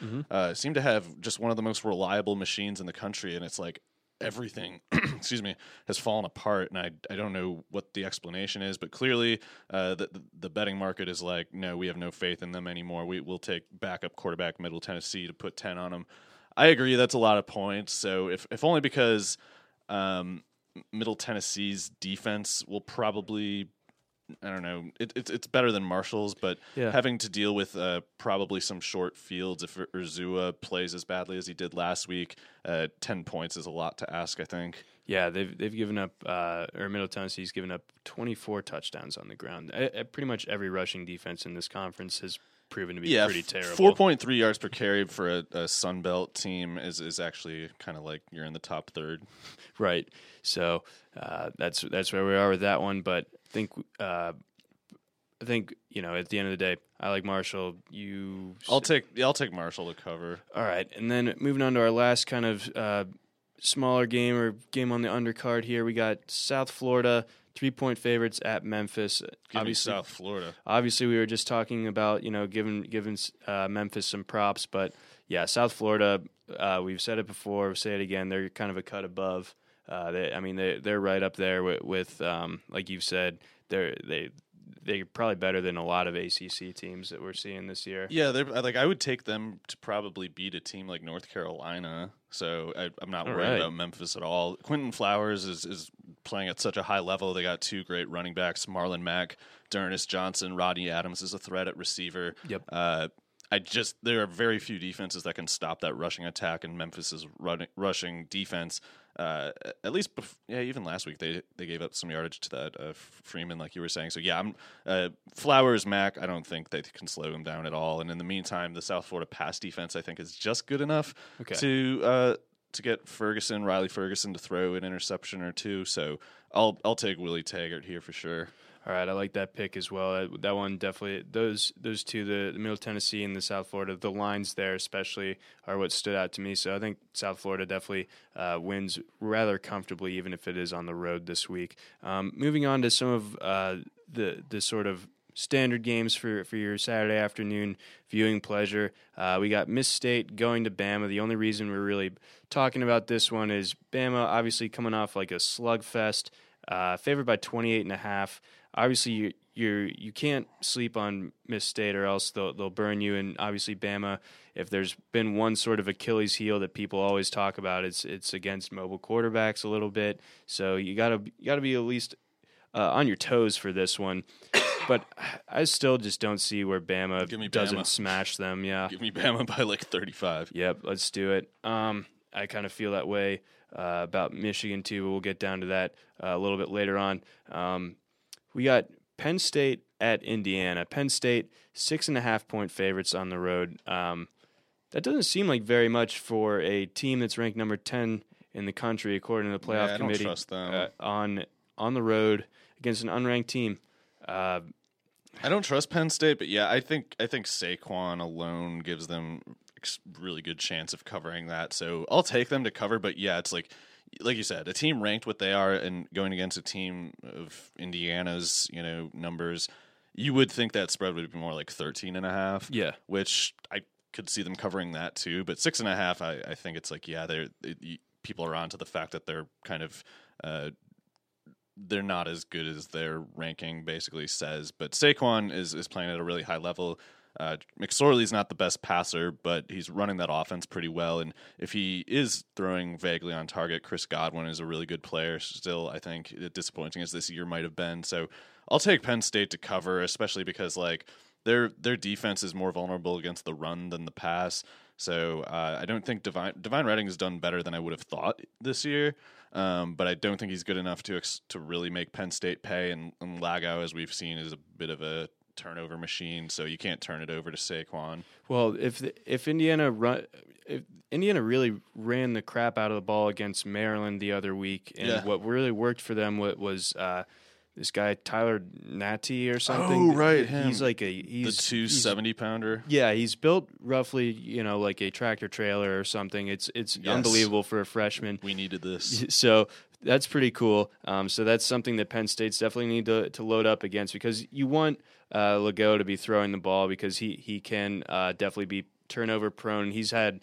seemed to have just one of the most reliable machines in the country, and it's like everything excuse me, has fallen apart, and I don't know what the explanation is, but clearly the betting market is like, no, we have no faith in them anymore. We'll take backup quarterback Middle Tennessee to put 10 on them. I agree, that's a lot of points. So if only because Middle Tennessee's defense will probably, I don't know, it's better than Marshall's, but having to deal with probably some short fields if Urzua plays as badly as he did last week, 10 points is a lot to ask, I think. Yeah, they've given up, or Middle Tennessee's given up 24 touchdowns on the ground. Pretty much every rushing defense in this conference has proven to be pretty terrible. 4.3 yards per carry for a Sun Belt team is actually kind of like you're in the top third. Right, so that's where we are with that one, but... I think you know, at the end of the day, I like Marshall. I'll take Marshall to cover. All right, and then moving on to our last kind of smaller game or game on the undercard here, we got South Florida, 3-point favorites at Memphis. Obviously, South Florida. Obviously, we were just talking about, you know, giving Memphis some props, but yeah, South Florida. We've said it before, we'll say it again. They're kind of a cut above. They're right up there with like you've said, they're probably better than a lot of ACC teams that we're seeing this year. Yeah, they're like, I would take them to probably beat a team like North Carolina. So I'm not worried about Memphis at all. Quentin Flowers is playing at such a high level. They got two great running backs, Marlon Mack, D'Ernest Johnson, Rodney Adams is a threat at receiver. Yep. There are very few defenses that can stop that rushing attack, and Memphis's rushing defense. At least, even last week they gave up some yardage to that Freeman, like you were saying. So yeah, Flowers, Mack, I don't think they can slow him down at all. And in the meantime, the South Florida pass defense, I think, is just good enough to get Riley Ferguson, to throw an interception or two. So I'll take Willie Taggart here for sure. All right, I like that pick as well. That one definitely. Those two, the Middle Tennessee and the South Florida, the lines there especially are what stood out to me. So I think South Florida definitely wins rather comfortably, even if it is on the road this week. Moving on to some of the sort of standard games for your Saturday afternoon viewing pleasure. We got Miss State going to Bama. The only reason we're really talking about this one is Bama obviously coming off like a slugfest, favored by 28.5. Obviously, you can't sleep on Miss State, or else they'll burn you. And obviously, Bama, if there's been one sort of Achilles heel that people always talk about, it's against mobile quarterbacks a little bit. So you gotta be at least on your toes for this one. But I still just don't see where Bama doesn't smash them. Yeah, give me Bama by like 35. Yep, let's do it. I kind of feel that way. about Michigan too. We'll get down to that a little bit later on. We got Penn State at Indiana. Penn State 6.5 point favorites on the road. That doesn't seem like very much for a team that's ranked number 10 in the country according to the playoff committee. I don't trust them. On the road against an unranked team. I don't trust Penn State, but yeah, I think Saquon alone gives them really good chance of covering that. So I'll take them to cover, but yeah, it's like you said, a team ranked what they are and going against a team of Indiana's, you know, numbers, you would think that spread would be more like 13.5. Yeah. Which I could see them covering that too, but 6.5, I think it's like, yeah, people are onto the fact that they're kind of, they're not as good as their ranking basically says, but Saquon is playing at a really high level. McSorley's not the best passer, but he's running that offense pretty well. And if he is throwing vaguely on target, Chris Godwin is a really good player still, I think, disappointing as this year might have been. So I'll take Penn State to cover, especially because like their defense is more vulnerable against the run than the pass. So I don't think Devine Redding has done better than I would have thought this year, but I don't think he's good enough to really make Penn State pay. And Lago, as we've seen, is a bit of a turnover machine, so you can't turn it over to Saquon. Well, if Indiana really ran the crap out of the ball against Maryland the other week, and what really worked for them was this guy Tyler Naty or something. Oh, right, him. He's the 270-pounder. Yeah, he's built roughly, like a tractor trailer or something. It's unbelievable for a freshman. We needed this. So that's pretty cool. So that's something that Penn State's definitely need to load up against, because you want Legault to be throwing the ball, because he can definitely be turnover prone. He's had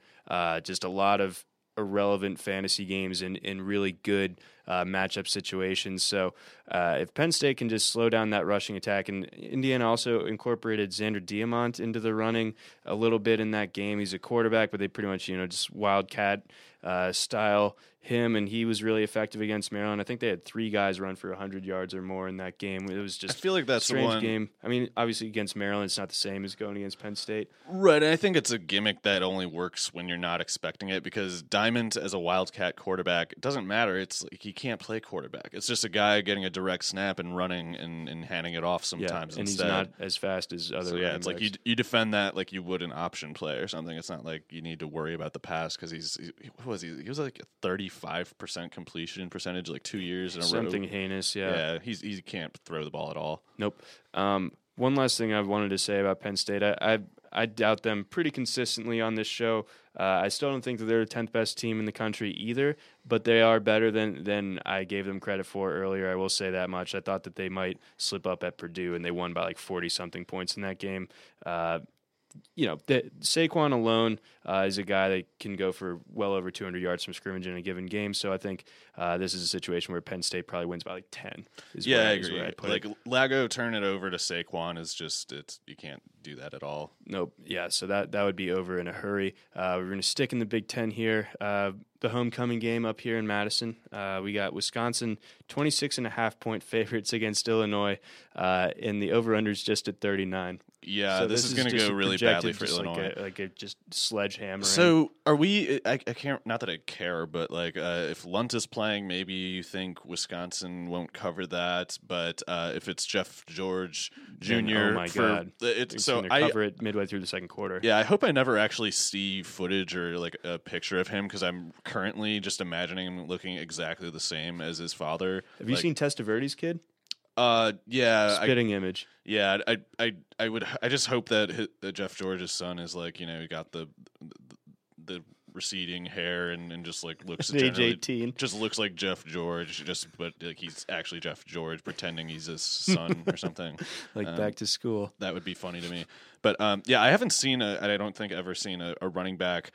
just a lot of irrelevant fantasy games in really good matchup situations. So if Penn State can just slow down that rushing attack, and Indiana also incorporated Xander Diamant into the running a little bit in that game. He's a quarterback, but they pretty much, just wildcat style him, and he was really effective against Maryland. I think they had 3 guys run for 100 yards or more in that game. It was just, I feel like that's strange one game. I mean, obviously against Maryland, it's not the same as going against Penn State. Right, and I think it's a gimmick that only works when you're not expecting it, because Diamond as a wildcat quarterback, it doesn't matter. It's like he can't play quarterback. It's just a guy getting a direct snap and running and handing it off sometimes. Yeah, and instead, he's not as fast as other. So yeah, it's like you defend that like you would an option play or something. It's not like you need to worry about the pass, because he was like a 35% completion percentage, like 2 years in a row. Something heinous, yeah. Yeah, he can't throw the ball at all. Nope. One last thing I wanted to say about Penn State. I doubt them pretty consistently on this show. I still don't think that they're the 10th best team in the country either, but they are better than I gave them credit for earlier. I will say that much. I thought that they might slip up at Purdue, and they won by like 40-something points in that game. Saquon alone is a guy that can go for well over 200 yards from scrimmage in a given game. So I think this is a situation where Penn State probably wins by like 10. I agree. Like Lago, turn it over to Saquon is just, you can't do that at all. Nope. Yeah. So that would be over in a hurry. We're going to stick in the Big Ten here. The homecoming game up here in Madison. We got Wisconsin 26.5 point favorites against Illinois, and the over-under's just at 39. Yeah, so this is going to go really badly for Illinois. Like a just sledgehammer. So are we? I can't. Not that I care, but like if Lunt is playing, maybe you think Wisconsin won't cover that. But if it's Jeff George Jr., God, it's going to cover it midway through the second quarter. Yeah, I hope I never actually see footage or like a picture of him, because I'm currently just imagining him looking exactly the same as his father. Have you seen Testaverde's kid? Spitting image. Yeah, I would. I just hope that Jeff George's son is like, he got the receding hair and just like looks age 18. Just looks like Jeff George, but like he's actually Jeff George pretending he's his son or something. Like back to school. That would be funny to me. But I haven't seen I don't think ever seen a running back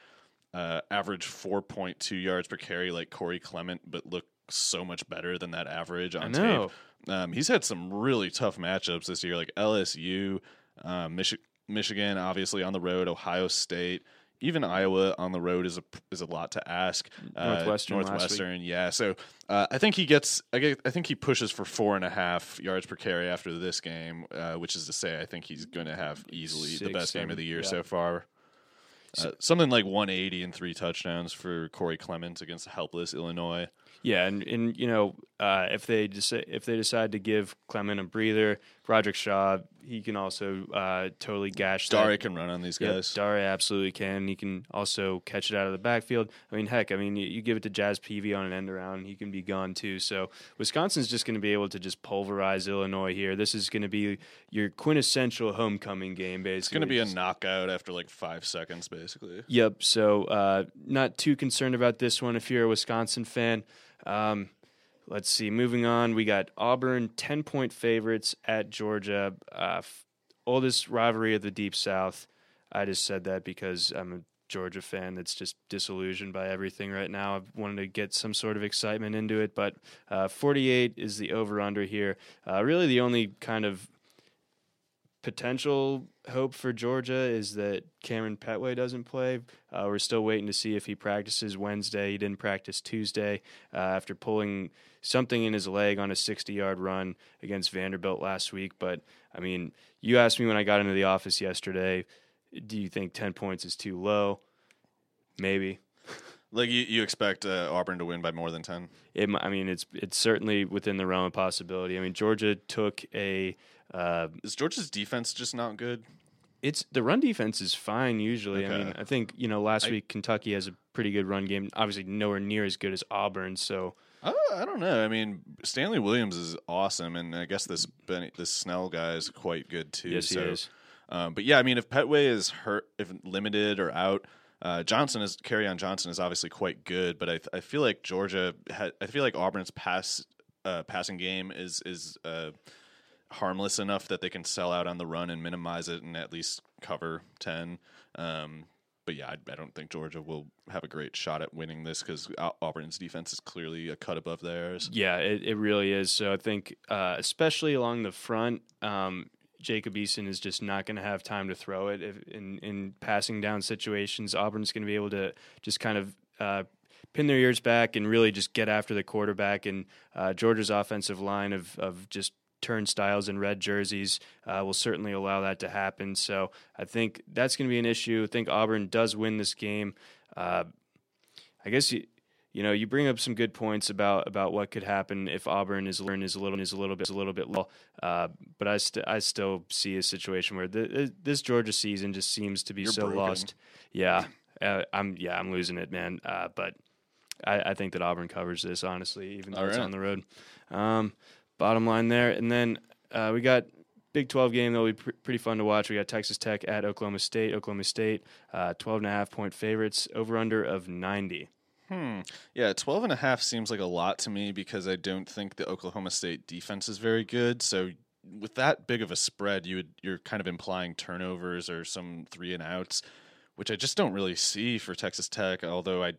average 4.2 yards per carry like Corey Clement, but look so much better than that average on tape. He's had some really tough matchups this year, like LSU, Michigan, obviously on the road, Ohio State, even Iowa on the road is a lot to ask. Northwestern, yeah. So I think I think he pushes for 4.5 yards per carry after this game, which is to say, I think he's going to have easily the best game of the year so far. Something like 180 and 3 touchdowns for Corey Clement against helpless Illinois. Yeah, and you know, if they decide to give Clement a breather, Roderick Shaw, he can also totally gash that. Dare can run on these guys. Yep, Dare absolutely can. He can also catch it out of the backfield. I mean, heck, I mean, you give it to Jazz Peavy on an end around, he can be gone too. So Wisconsin's just going to be able to just pulverize Illinois here. This is going to be your quintessential homecoming game, basically. It's going to be a knockout after like 5 seconds, basically. Yep, so not too concerned about this one if you're a Wisconsin fan. Let's see. Moving on, we got Auburn 10-point favorites at Georgia. Oldest rivalry of the Deep South. I just said that because I'm a Georgia fan that's just disillusioned by everything right now. I wanted to get some sort of excitement into it, but 48 is the over-under here. Really the only kind of potential hope for Georgia is that Cameron Petway doesn't play. We're still waiting to see if he practices Wednesday. He didn't practice Tuesday after pulling something in his leg on a 60-yard run against Vanderbilt last week. But, I mean, you asked me when I got into the office yesterday, do you think 10 points is too low? Maybe. Like, you expect Auburn to win by more than 10? It's certainly within the realm of possibility. I mean, Georgia took a... is Georgia's defense just not good? The run defense is fine usually. Okay. I mean, I think, you know, last week Kentucky has a pretty good run game. Obviously nowhere near as good as Auburn, so... I don't know. I mean, Stanley Williams is awesome, and I guess this Snell guy is quite good too. Yes, he is. But yeah, I mean, if Petway is hurt, if limited or out... Kerryon Johnson is obviously quite good, but I feel like Auburn's passing game is harmless enough that they can sell out on the run and minimize it and at least cover 10. But yeah, I don't think Georgia will have a great shot at winning this because Auburn's defense is clearly a cut above theirs. Yeah, it really is. So I think especially along the front, Jacob Eason is just not going to have time to throw it in passing down situations. Auburn's going to be able to just kind of pin their ears back and really just get after the quarterback. And Georgia's offensive line of just turnstiles in red jerseys will certainly allow that to happen. So I think that's going to be an issue. I think Auburn does win this game. I guess you bring up some good points about what could happen if Auburn is a little bit low. But I still see a situation where this Georgia season just seems to be You're so broken. Lost. Yeah, I'm losing it, man. But I think that Auburn covers this, honestly, even though it's on the road. Bottom line there, and then we got Big 12 game that'll be pretty fun to watch. We got Texas Tech at Oklahoma State. Oklahoma State 12.5-point favorites, over under of 90. Yeah, 12.5 seems like a lot to me because I don't think the Oklahoma State defense is very good. So with that big of a spread, you're kind of implying turnovers or some 3-and-outs, which I just don't really see for Texas Tech. Although I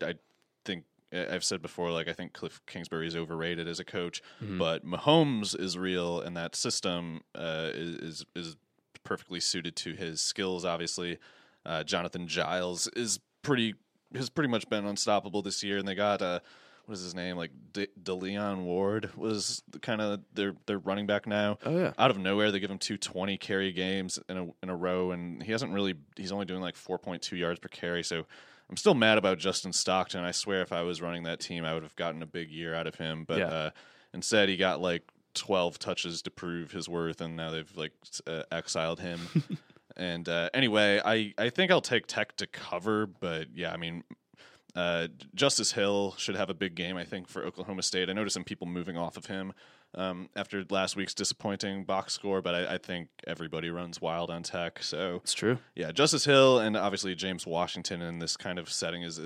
think I've said before, like I think Cliff Kingsbury is overrated as a coach, but Mahomes is real, and that system is perfectly suited to his skills. Obviously, Jonathan Giles is has pretty much been unstoppable this year, and they got what is his name? Like DeLeon Ward was kind of their running back now. Oh yeah, out of nowhere they give him 2 20 carry games in a row, and he hasn't really. He's only doing like 4.2 yards per carry. So I'm still mad about Justin Stockton. I swear if I was running that team, I would have gotten a big year out of him. But instead, he got like 12 touches to prove his worth, and now they've like exiled him. And anyway, I think I'll take Tech to cover, but yeah, I mean, Justice Hill should have a big game, I think, for Oklahoma State. I noticed some people moving off of him after last week's disappointing box score, but I think everybody runs wild on Tech. So it's true. Yeah, Justice Hill and obviously James Washington in this kind of setting is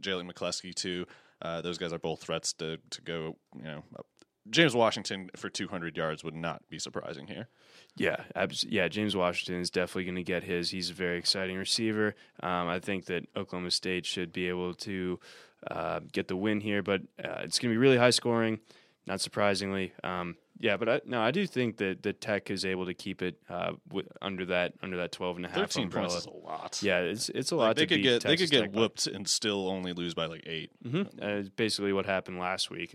Jalen McCleskey too. Those guys are both threats to go, you know, up. James Washington for 200 yards would not be surprising here. Yeah, James Washington is definitely going to get his. He's a very exciting receiver. I think that Oklahoma State should be able to get the win here, but it's going to be really high scoring, not surprisingly. I do think that the Tech is able to keep it under that 12.5 13 umbrella. Points is a lot. Yeah, it's a lot. Like they could get whooped and still only lose by like 8. It's basically what happened last week.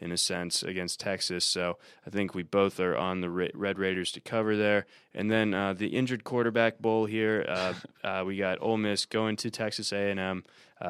in a sense, against Texas. So I think we both are on the Red Raiders to cover there. And then the injured quarterback bowl here, we got Ole Miss going to Texas A&M.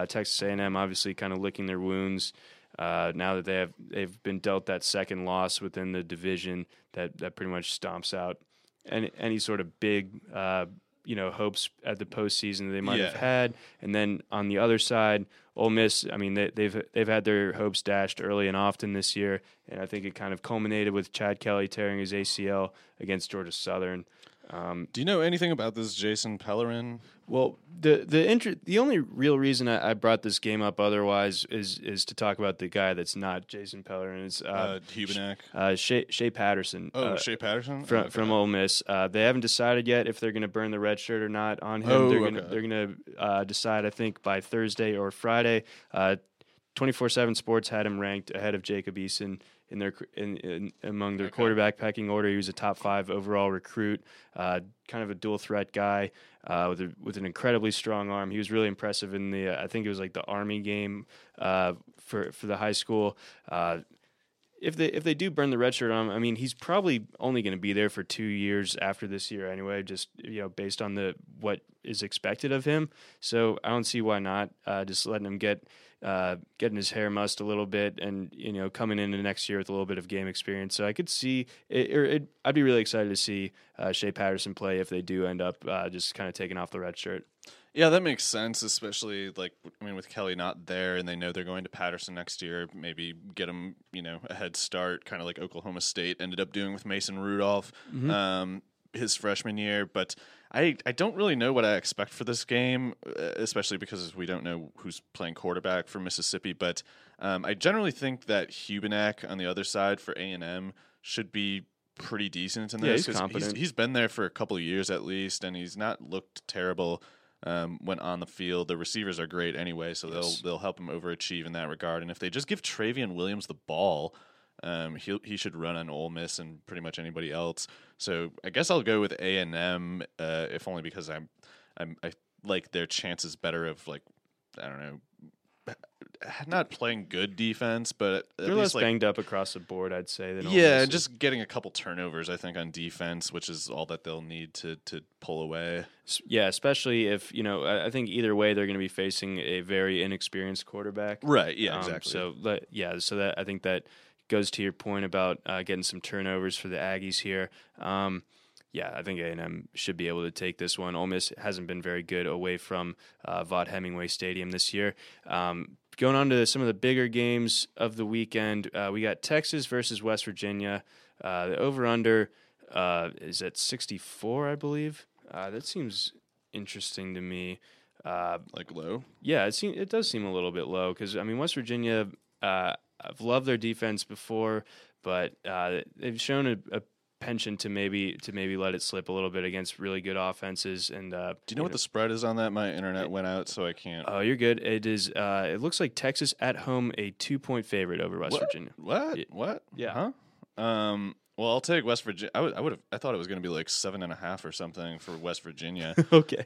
Texas A&M obviously kind of licking their wounds. Now that they've been dealt that second loss within the division that pretty much stomps out any sort of big hopes at the postseason they might have had. And then on the other side, Ole Miss, I mean, they've had their hopes dashed early and often this year, and I think it kind of culminated with Chad Kelly tearing his ACL against Georgia Southern. Do you know anything about this Jason Pellerin? Well, the only real reason I brought this game up otherwise is to talk about the guy that's not Jason Pellerin. It's Hubenak. Shea Patterson. Oh, Shea Patterson? From Ole Miss. They haven't decided yet if they're going to burn the red shirt or not on him. They're going to decide, I think, by Thursday or Friday. 24/7 Sports had him ranked ahead of Jacob Eason among their quarterback packing order. He was a top 5 overall recruit, kind of a dual threat guy with an incredibly strong arm. He was really impressive in the I think it was like the Army game for the high school. If they do burn the red shirt on him, I mean, he's probably only going to be there for 2 years after this year anyway, just based on what is expected of him. So I don't see why not. Just letting him getting his hair mussed a little bit, and coming into next year with a little bit of game experience. So I could see I'd be really excited to see Shea Patterson play if they do end up just kind of taking off the red shirt. Yeah, that makes sense, especially with Kelly not there, and they know they're going to Patterson next year. Maybe get him, a head start, kind of like Oklahoma State ended up doing with Mason Rudolph his freshman year. But I don't really know what I expect for this game, especially because we don't know who's playing quarterback for Mississippi. But I generally think that Hubenak on the other side for A&M should be pretty decent in this. Yeah, he's competent. He's been there for a couple of years at least, and he's not looked terrible. When on the field, the receivers are great anyway, so they'll help him overachieve in that regard. And if they just give Travion Williams the ball, he should run on Ole Miss and pretty much anybody else. So I guess I'll go with A&M, if only because I like their chances better of not playing good defense, but they're less banged up across the board, I'd say. Just getting a couple turnovers, I think, on defense, which is all that they'll need to pull away. Yeah, especially if I think either way they're going to be facing a very inexperienced quarterback. Right. Yeah. Exactly. So that I think that goes to your point about getting some turnovers for the Aggies here. Yeah, I think A&M should be able to take this one. Ole Miss hasn't been very good away from Vaught-Hemingway Stadium this year. Going on to some of the bigger games of the weekend, we got Texas versus West Virginia. The over-under is at 64, I believe. That seems interesting to me. Low? Yeah, it does seem a little bit low because, West Virginia, I've loved their defense before, but they've shown a penchant to maybe let it slip a little bit against really good offenses. And do you know what the spread is on that? My internet went out, so I can't. Oh, you're good. It is. It looks like Texas at home, a 2-point favorite over West Virginia. What? Yeah. What? Yeah. Huh? Well, I'll take West Virginia. I thought it was going to be like 7.5 or something for West Virginia. Okay.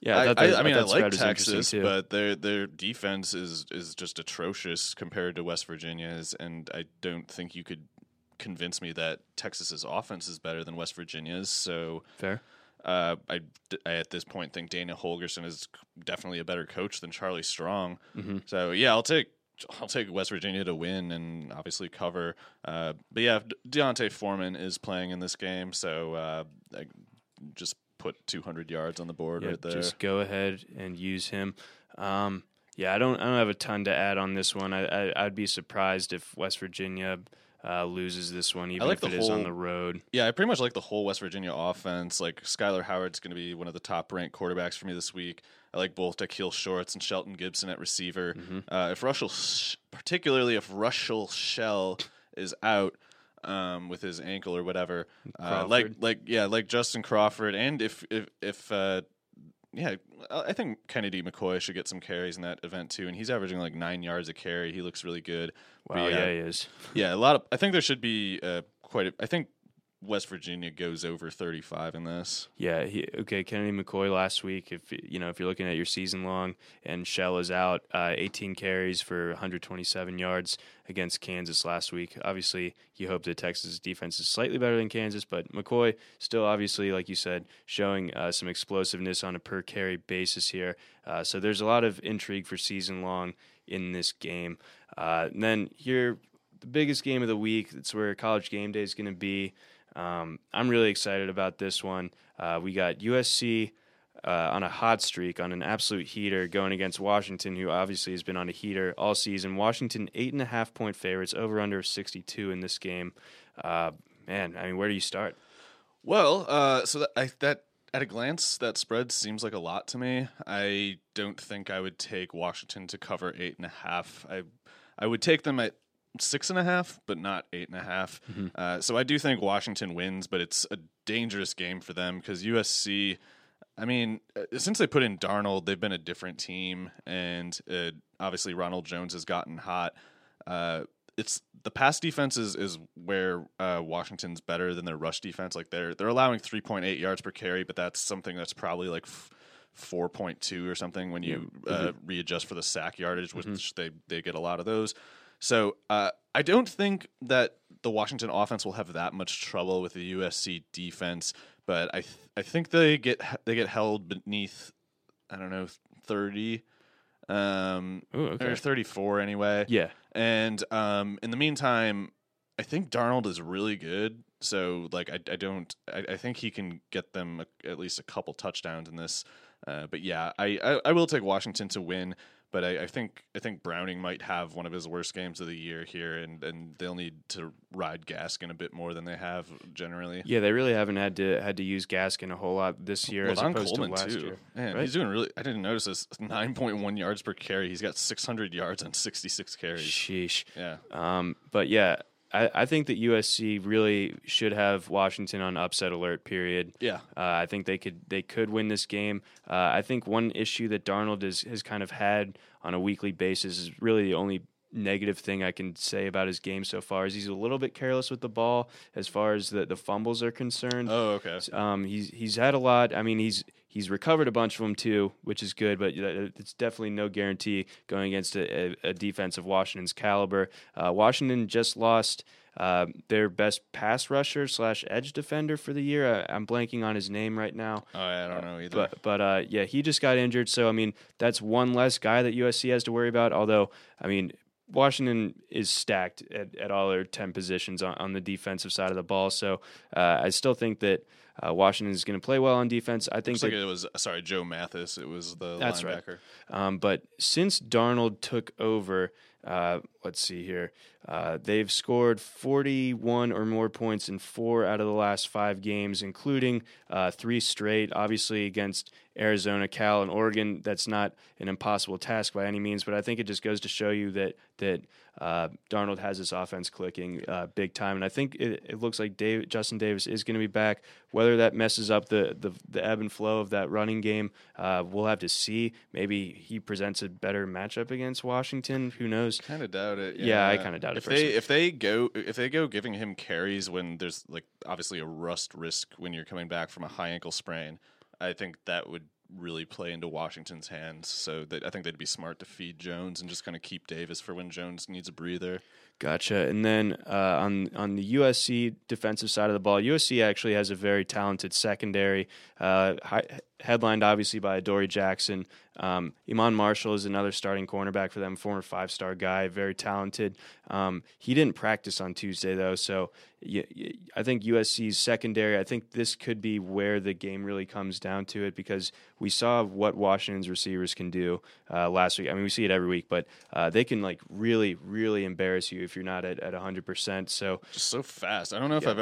Yeah, I like Texas, but their defense is just atrocious compared to West Virginia's, and I don't think you could convince me that Texas's offense is better than West Virginia's. So fair. I at this point think Dana Holgerson is definitely a better coach than Charlie Strong. Mm-hmm. So yeah, I'll take West Virginia to win and obviously cover. But yeah, D'Onta Foreman is playing in this game, so I just put 200 yards on the board right there. Just go ahead and use him. Yeah, I don't have a ton to add on this one. I'd be surprised if West Virginia loses this one, even if it is on the road. Yeah, I pretty much like the whole West Virginia offense. Skylar Howard's going to be one of the top-ranked quarterbacks for me this week. I like both Akil Shorts and Shelton Gibson at receiver. Mm-hmm. If Russell Shell is out with his ankle or whatever, like Justin Crawford, and I think Kennedy McCoy should get some carries in that event too, and he's averaging 9 yards a carry. He looks really good. Wow, he is. Yeah, I think there should be quite. I think West Virginia goes over 35 in this. Yeah. Kennedy McCoy last week, if you're looking at your season long, and Shell is out, 18 carries for 127 yards against Kansas last week. Obviously you hope that Texas defense is slightly better than Kansas, but McCoy still obviously, like you said, showing some explosiveness on a per carry basis here. So there's a lot of intrigue for season long in this game. And then here, the biggest game of the week, it's where College Game Day is going to be. I'm really excited about this one. We got USC on a hot streak, on an absolute heater, going against Washington, who obviously has been on a heater all season. Washington, 8.5-point favorites, over under 62 in this game. Where do you start? Well, at a glance, that spread seems like a lot to me. I don't think I would take Washington to cover 8.5. I would take them at 6.5, but not 8.5. Mm-hmm. So I do think Washington wins, but it's a dangerous game for them because USC, since they put in Darnold, they've been a different team, and obviously Ronald Jones has gotten hot. It's the pass defense is where Washington's better than their rush defense. Like they're allowing 3.8 yards per carry, but that's something that's probably like 4.2 or something when you readjust for the sack yardage, which they get a lot of those. So I don't think that the Washington offense will have that much trouble with the USC defense, but I think they get held beneath, 30, or 34 anyway. Yeah. And in the meantime, I think Darnold is really good. So I think he can get them at least a couple touchdowns in this. I will take Washington to win. But I think Browning might have one of his worst games of the year here, and they'll need to ride Gaskin a bit more than they have generally. Yeah, they really haven't had to use Gaskin a whole lot this year as opposed to last year. Man, right? He's doing really. I didn't notice this. 9.1 yards per carry. He's got 600 yards on 66 carries. Sheesh. Yeah. But yeah. I think that USC really should have Washington on upset alert, period. Yeah. I think they could win this game. I think one issue that Darnold has kind of had on a weekly basis is really the only negative thing I can say about his game so far is he's a little bit careless with the ball as far as the fumbles are concerned. Oh, okay. He's had a lot. He's recovered a bunch of them too, which is good, but it's definitely no guarantee going against a defense of Washington's caliber. Washington just lost their best pass rusher / edge defender for the year. I'm blanking on his name right now. Oh, I don't know either. But he just got injured, so that's one less guy that USC has to worry about. Although Washington is stacked at all their 10 positions on the defensive side of the ball. So I still think that Washington is going to play well on defense. I think it was Joe Mathis. It was the linebacker. Right. But since Darnold took over, let's see here, they've scored 41 or more points in 4 out of the last 5 games, including 3 straight, obviously against Arizona, Cal, and Oregon. That's not an impossible task by any means, but I think it just goes to show you that Darnold has this offense clicking big time. And I think it looks like Justin Davis is going to be back. Whether that messes up the ebb and flow of that running game, we'll have to see. Maybe he presents a better matchup against Washington. Who knows? Kind of doubt it. Yeah, I kind of doubt it. If they go giving him carries when there's obviously a rust risk when you're coming back from a high ankle sprain, I think that would really play into Washington's hands. So I think they'd be smart to feed Jones and just kind of keep Davis for when Jones needs a breather. Gotcha. And then on the USC defensive side of the ball, USC actually has a very talented secondary, headlined obviously by Adoree Jackson. Iman Marshall is another starting cornerback for them, former 5-star guy, very talented. He didn't practice on Tuesday, though, so I think USC's secondary, I think this could be where the game really comes down to it because we saw what Washington's receivers can do last week. We see it every week, but they can really, really embarrass you if you're not at 100%. So just so fast. I don't know if I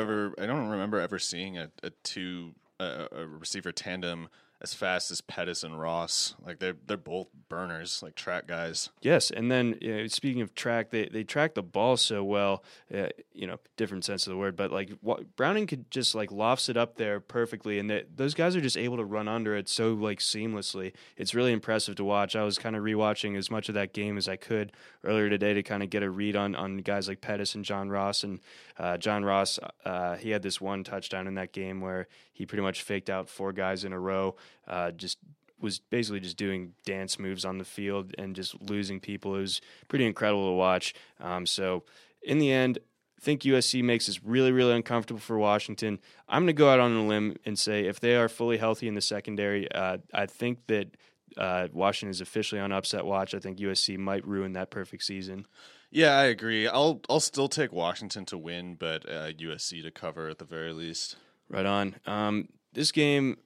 don't remember ever seeing a receiver tandem as fast as Pettis and Ross. Like they're both burners, like track guys. Yes, and then speaking of track, they track the ball so well, different sense of the word, but like Browning could just like lofts it up there perfectly, and those guys are just able to run under it so like seamlessly. It's really impressive to watch. I was kind of rewatching as much of that game as I could earlier today to kind of get a read on guys like Pettis and John Ross, and John Ross, he had this one touchdown in that game where he pretty much faked out four guys in a row, just was basically just doing dance moves on the field and just losing people. It was pretty incredible to watch. So in the end, I think USC makes this really, really uncomfortable for Washington. I'm going to go out on a limb and say if they are fully healthy in the secondary, I think that Washington is officially on upset watch. I think USC might ruin that perfect season. Yeah, I agree. I'll still take Washington to win, but USC to cover at the very least. Right on. This game,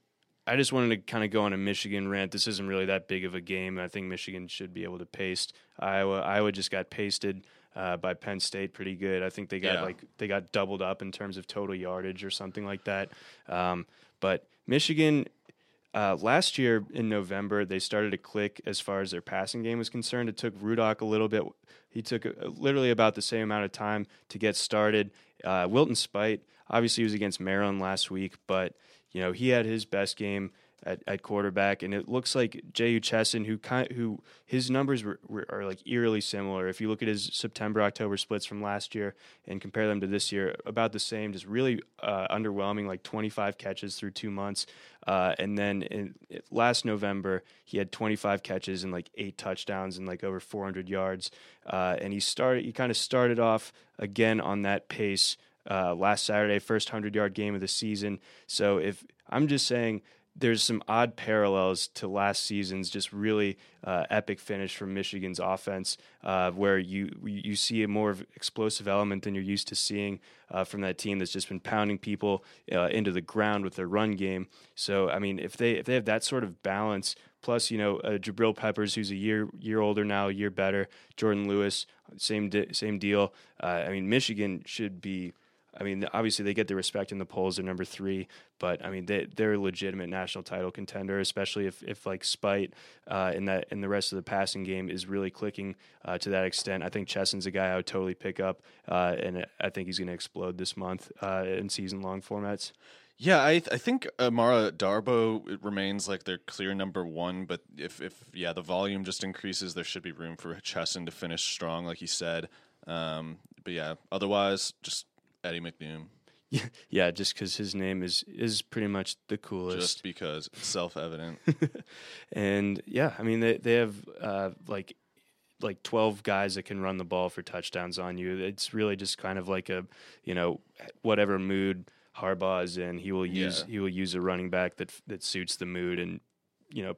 I just wanted to kind of go on a Michigan rant. This isn't really that big of a game. I think Michigan should be able to pace Iowa. Iowa just got pasted by Penn State pretty good. I think they got they got doubled up in terms of total yardage or something like that. But Michigan. Last year in November, they started to click as far as their passing game was concerned. It took Rudock a little bit. He took literally about the same amount of time to get started. Wilton Speight, obviously, was against Maryland last week, but he had his best game at quarterback, and it looks like J.U. Chesson, who his numbers are like eerily similar. If you look at his September-October splits from last year and compare them to this year, about the same, just really underwhelming, like 25 catches through 2 months. And then last November, he had 25 catches and like 8 touchdowns and like over 400 yards. And he kind of started off again on that pace last Saturday, first 100-yard game of the season. So if I'm just saying, there's some odd parallels to last season's just really epic finish from Michigan's offense, where you see a more explosive element than you're used to seeing from that team that's just been pounding people into the ground with their run game. So I mean, if they have that sort of balance, plus Jabril Peppers, who's a year older now, a year better, Jordan Lewis, same deal. I mean, Michigan should be. I mean, obviously they get the respect in the polls. They're number 3, but I mean they're a legitimate national title contender, especially if like Speight and the rest of the passing game is really clicking to that extent. I think Chesson's a guy I would totally pick up, and I think he's going to explode this month in season-long formats. Yeah, I think Amara Darbo remains like their clear number 1, but if the volume just increases, there should be room for Chesson to finish strong, like he said. But yeah, otherwise just Eddie McNoom. Yeah, just because his name is pretty much the coolest. Just because, self-evident. And yeah, I mean, they have like 12 guys that can run the ball for touchdowns on you. It's really just kind of like a, whatever mood Harbaugh is in, he will use a running back that suits the mood and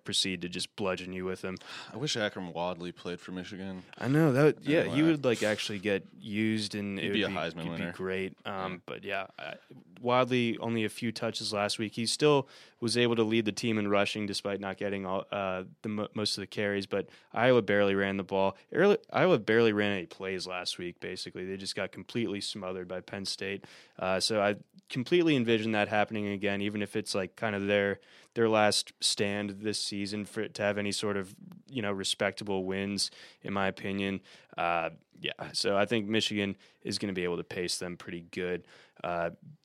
proceed to just bludgeon you with them. I wish Akram Wadley played for Michigan. I know that. Yeah, he would like actually get used, and it would be a Heisman winner. Be great. But yeah, Wadley only a few touches last week. He still was able to lead the team in rushing despite not getting all most of the carries. But Iowa barely ran the ball. Iowa barely ran any plays last week. Basically, they just got completely smothered by Penn State. So I completely envision that happening again, even if it's like kind of their last stand this season for it to have any sort of respectable wins, in my opinion. So I think Michigan is going to be able to pace them pretty good.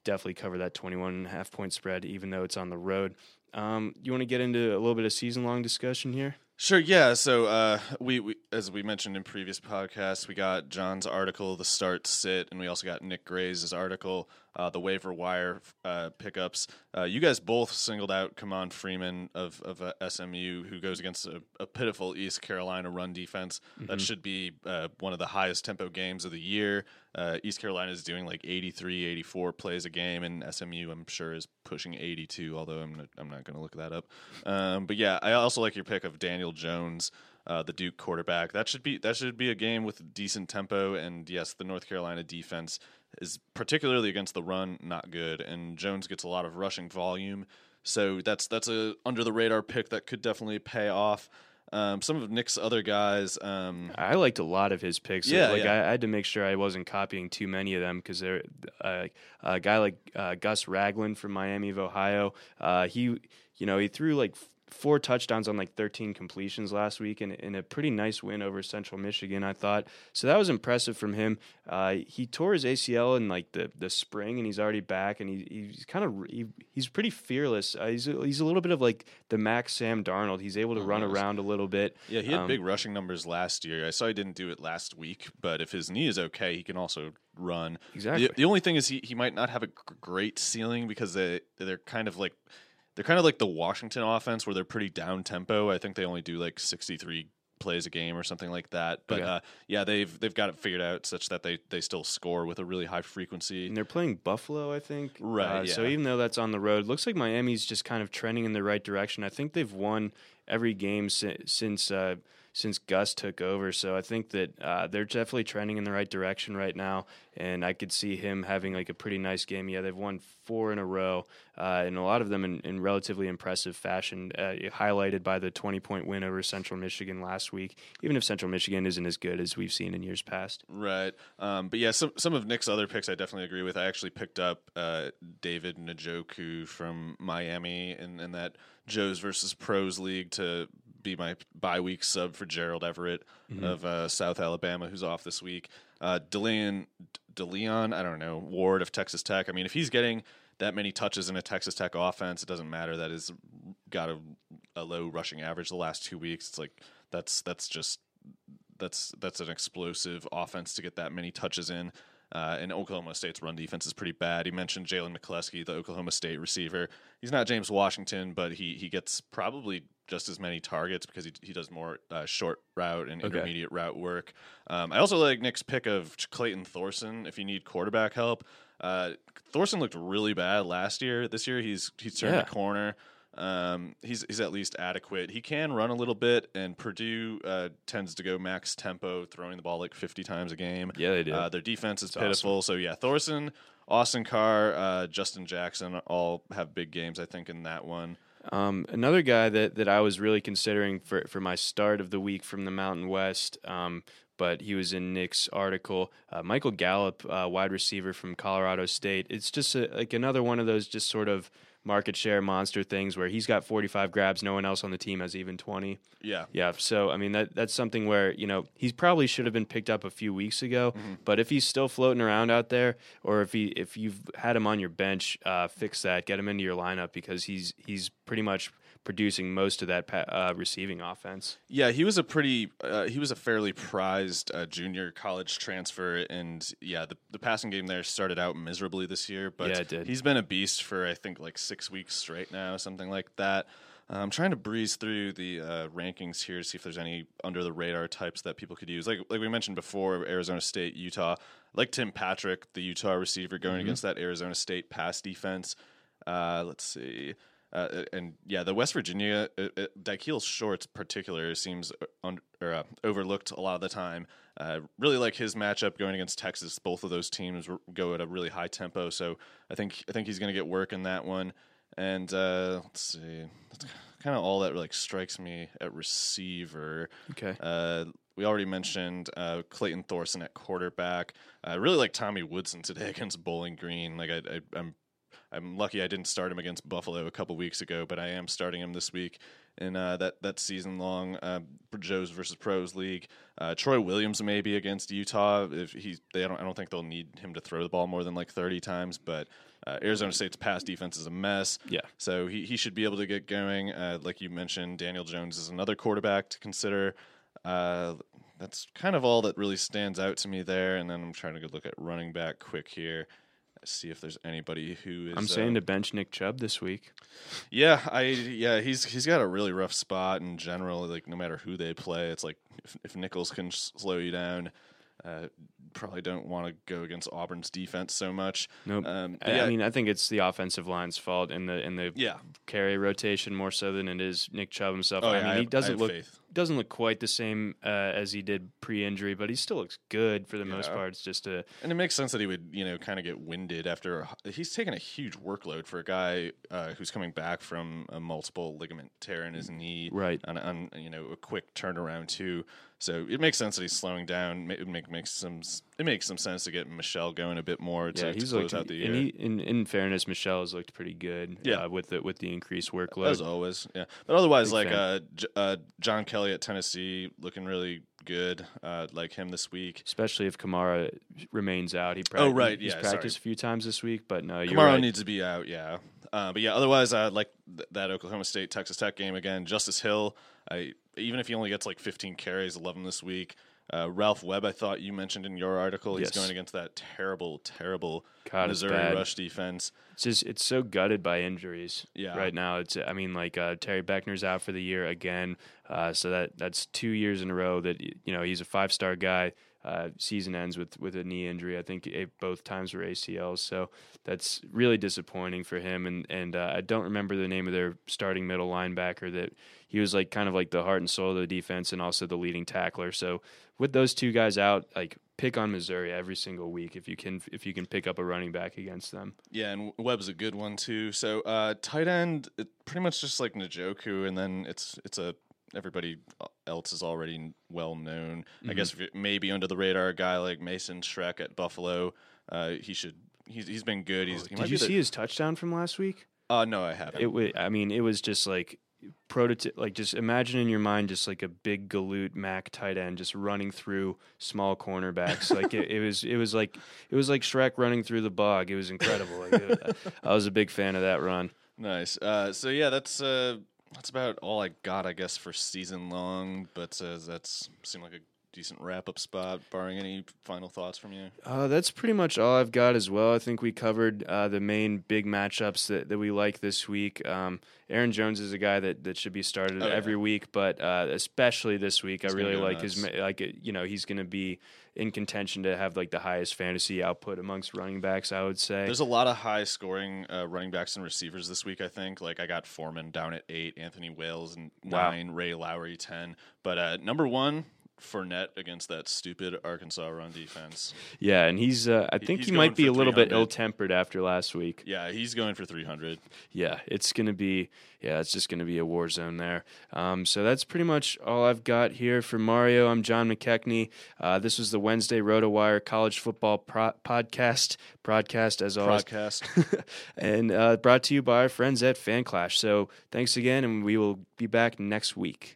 Definitely cover that 21.5 point spread, even though it's on the road. You want to get into a little bit of season-long discussion here? Sure, yeah. So we as we mentioned in previous podcasts, we got John's article, The Start Sit, and we also got Nick Gray's article, The Waiver Wire Pickups. You guys both singled out Kamon Freeman of SMU, who goes against a pitiful East Carolina run defense. Mm-hmm. That should be one of the highest tempo games of the year. East Carolina is doing like 83, 84 plays a game, and SMU, I'm sure, is pushing 82, although I'm not going to look that up. But yeah, I also like your pick of Daniel Jones, the Duke quarterback. That should be a game with decent tempo, and yes, the North Carolina defense is particularly against the run not good, and Jones gets a lot of rushing volume, so that's a under the radar pick that could definitely pay off. Some of Nick's other guys. I liked a lot of his picks. I had to make sure I wasn't copying too many of them because a guy like Gus Ragland from Miami of Ohio, he threw like 4 touchdowns on like 13 completions last week in a pretty nice win over Central Michigan, I thought. So that was impressive from him. He tore his ACL in like the spring, and he's already back, and he's pretty fearless. He's a little bit of like the Max Sam Darnold. He's able to run around a little bit. Yeah, he had big rushing numbers last year. I saw he didn't do it last week, but if his knee is okay, he can also run. Exactly. The only thing is he might not have a great ceiling because they're kind of like – they're kind of like the Washington offense where they're pretty down-tempo. I think they only do like 63 plays a game or something like that. But, they've got it figured out such that they still score with a really high frequency. And they're playing Buffalo, I think. Right, So even though that's on the road, looks like Miami's just kind of trending in the right direction. I think they've won every game since Gus took over. So I think that they're definitely trending in the right direction right now, and I could see him having like a pretty nice game. Yeah, they've won 4 in a row, and a lot of them in relatively impressive fashion, highlighted by the 20-point win over Central Michigan last week, even if Central Michigan isn't as good as we've seen in years past. Right. But yeah, some of Nick's other picks I definitely agree with. I actually picked up David Njoku from Miami in that Joes versus Pros League to be my bi-week sub for Gerald Everett of South Alabama, who's off this week. DeLeon, I don't know, Ward of Texas Tech. I mean, if he's getting that many touches in a Texas Tech offense, it doesn't matter that is got a low rushing average the last 2 weeks. It's like that's an explosive offense to get that many touches in. And Oklahoma State's run defense is pretty bad. He mentioned Jalen McCleskey, the Oklahoma State receiver. He's not James Washington, but he gets probably just as many targets because he does more short route and intermediate route work. I also like Nick's pick of Clayton Thorson if you need quarterback help. Thorson looked really bad last year. This year he's turned a corner. He's at least adequate. He can run a little bit, and Purdue tends to go max tempo, throwing the ball like 50 times a game. Yeah, they do. Their defense is pitiful. Awesome. So yeah, Thorson, Austin Carr, Justin Jackson all have big games, I think, in that one. Another guy that I was really considering for my start of the week from the Mountain West, but he was in Nick's article, Michael Gallup, wide receiver from Colorado State. It's just like another one of those just sort of market share monster things where he's got 45 grabs, no one else on the team has even 20. Yeah. So I mean that's something where he probably should have been picked up a few weeks ago, but if he's still floating around out there, or if you've had him on your bench, fix that, get him into your lineup because he's pretty much producing most of that receiving offense. Yeah, he was a fairly prized junior college transfer, and the passing game there started out miserably this year, but it did. He's been a beast for I think like 6 weeks straight now, something like that. I'm trying to breeze through the rankings here to see if there's any under the radar types that people could use. Like we mentioned before, Arizona State, Utah, like Tim Patrick, the Utah receiver going against that Arizona State pass defense. Let's see. The West Virginia, Dykeel Shorts particular seems overlooked a lot of the time. Really like his matchup going against Texas. Both of those teams go at a really high tempo, so I think he's going to get work in that one. And let's see, that's kind of all that like strikes me at receiver. Okay. We already mentioned Clayton Thorson at quarterback. I really like Tommy Woodson today against Bowling Green. Like I'm lucky I didn't start him against Buffalo a couple weeks ago, but I am starting him this week in that season-long Joes versus Pros League. Troy Williams maybe against Utah. I don't think they'll need him to throw the ball more than like 30 times, but Arizona State's pass defense is a mess. Yeah. So he should be able to get going. Like you mentioned, Daniel Jones is another quarterback to consider. That's kind of all that really stands out to me there, and then I'm trying to go look at running back quick here. See if there's anybody who is. I'm saying to bench Nick Chubb this week. Yeah, he's got a really rough spot in general. Like no matter who they play, it's like if Nichols can slow you down, probably don't want to go against Auburn's defense so much. Nope. I mean, I think it's the offensive line's fault in the carry rotation more so than it is Nick Chubb himself. I mean, he doesn't look faith. doesn't look quite the same as he did pre-injury, but he still looks good for the most part. It's just a and it makes sense that he would, you know, kind of get winded after he's taken a huge workload for a guy who's coming back from a multiple ligament tear in his knee, right? On you know, a quick turnaround too. So it makes sense that he's slowing down. It makes some sense to get Michelle going a bit more to close out the year. And in fairness, Michelle has looked pretty good with the increased workload. As always, yeah. But otherwise, big like John Kelly at Tennessee looking really good, like him this week. Especially if Kamara remains out. He's practiced a few times this week, but no, you're right. Kamara needs to be out, yeah. But yeah, otherwise, like that Oklahoma State Texas Tech game again, Justice Hill, even if he only gets like 15 carries, I love him this week. Ralph Webb, I thought you mentioned in your article, he's going against that terrible Missouri rush defense. It's so gutted by injuries right now. Terry Beckner's out for the year again, so that's 2 years in a row that, you know, he's a five-star guy. Season ends with a knee injury. I think both times were ACLs, so that's really disappointing for him. And I don't remember the name of their starting middle linebacker that he was like kind of like the heart and soul of the defense and also the leading tackler. So with those two guys out, like pick on Missouri every single week if you can pick up a running back against them. Yeah, and Webb's a good one too. So tight end, it pretty much just like Njoku, and then it's everybody else is already well known. Mm-hmm. I guess maybe under the radar, a guy like Mason Schreck at Buffalo, he's been good. Did you see his touchdown from last week? No, I haven't. It was just like prototype. Like just imagine in your mind, just like a big galoot Mac tight end just running through small cornerbacks. Like it was like Schreck running through the bog. It was incredible. Like I was a big fan of that run. Nice. So yeah, that's about all I got, I guess, for season long, but that's seemed like a decent wrap-up spot, barring any final thoughts from you. That's pretty much all I've got as well. I think we covered the main big matchups that we like this week. Aaron Jones is a guy that should be started every week, but especially this week, I really like his he's going to be in contention to have like the highest fantasy output amongst running backs, I would say. There's a lot of high scoring running backs and receivers this week, I think. Like I got Foreman down at 8, Anthony Wales and 9, Ray Lowry 10, but number 1 Fournette against that stupid Arkansas run defense. Yeah, and I think he might be a little bit ill-tempered after last week. Yeah, he's going for 300. Yeah, it's just going to be a war zone there. So that's pretty much all I've got here for Mario. I'm John McKechnie. This was the Wednesday RotoWire College Football Podcast as always. Podcast. And brought to you by our friends at FanClash. So thanks again, and we will be back next week.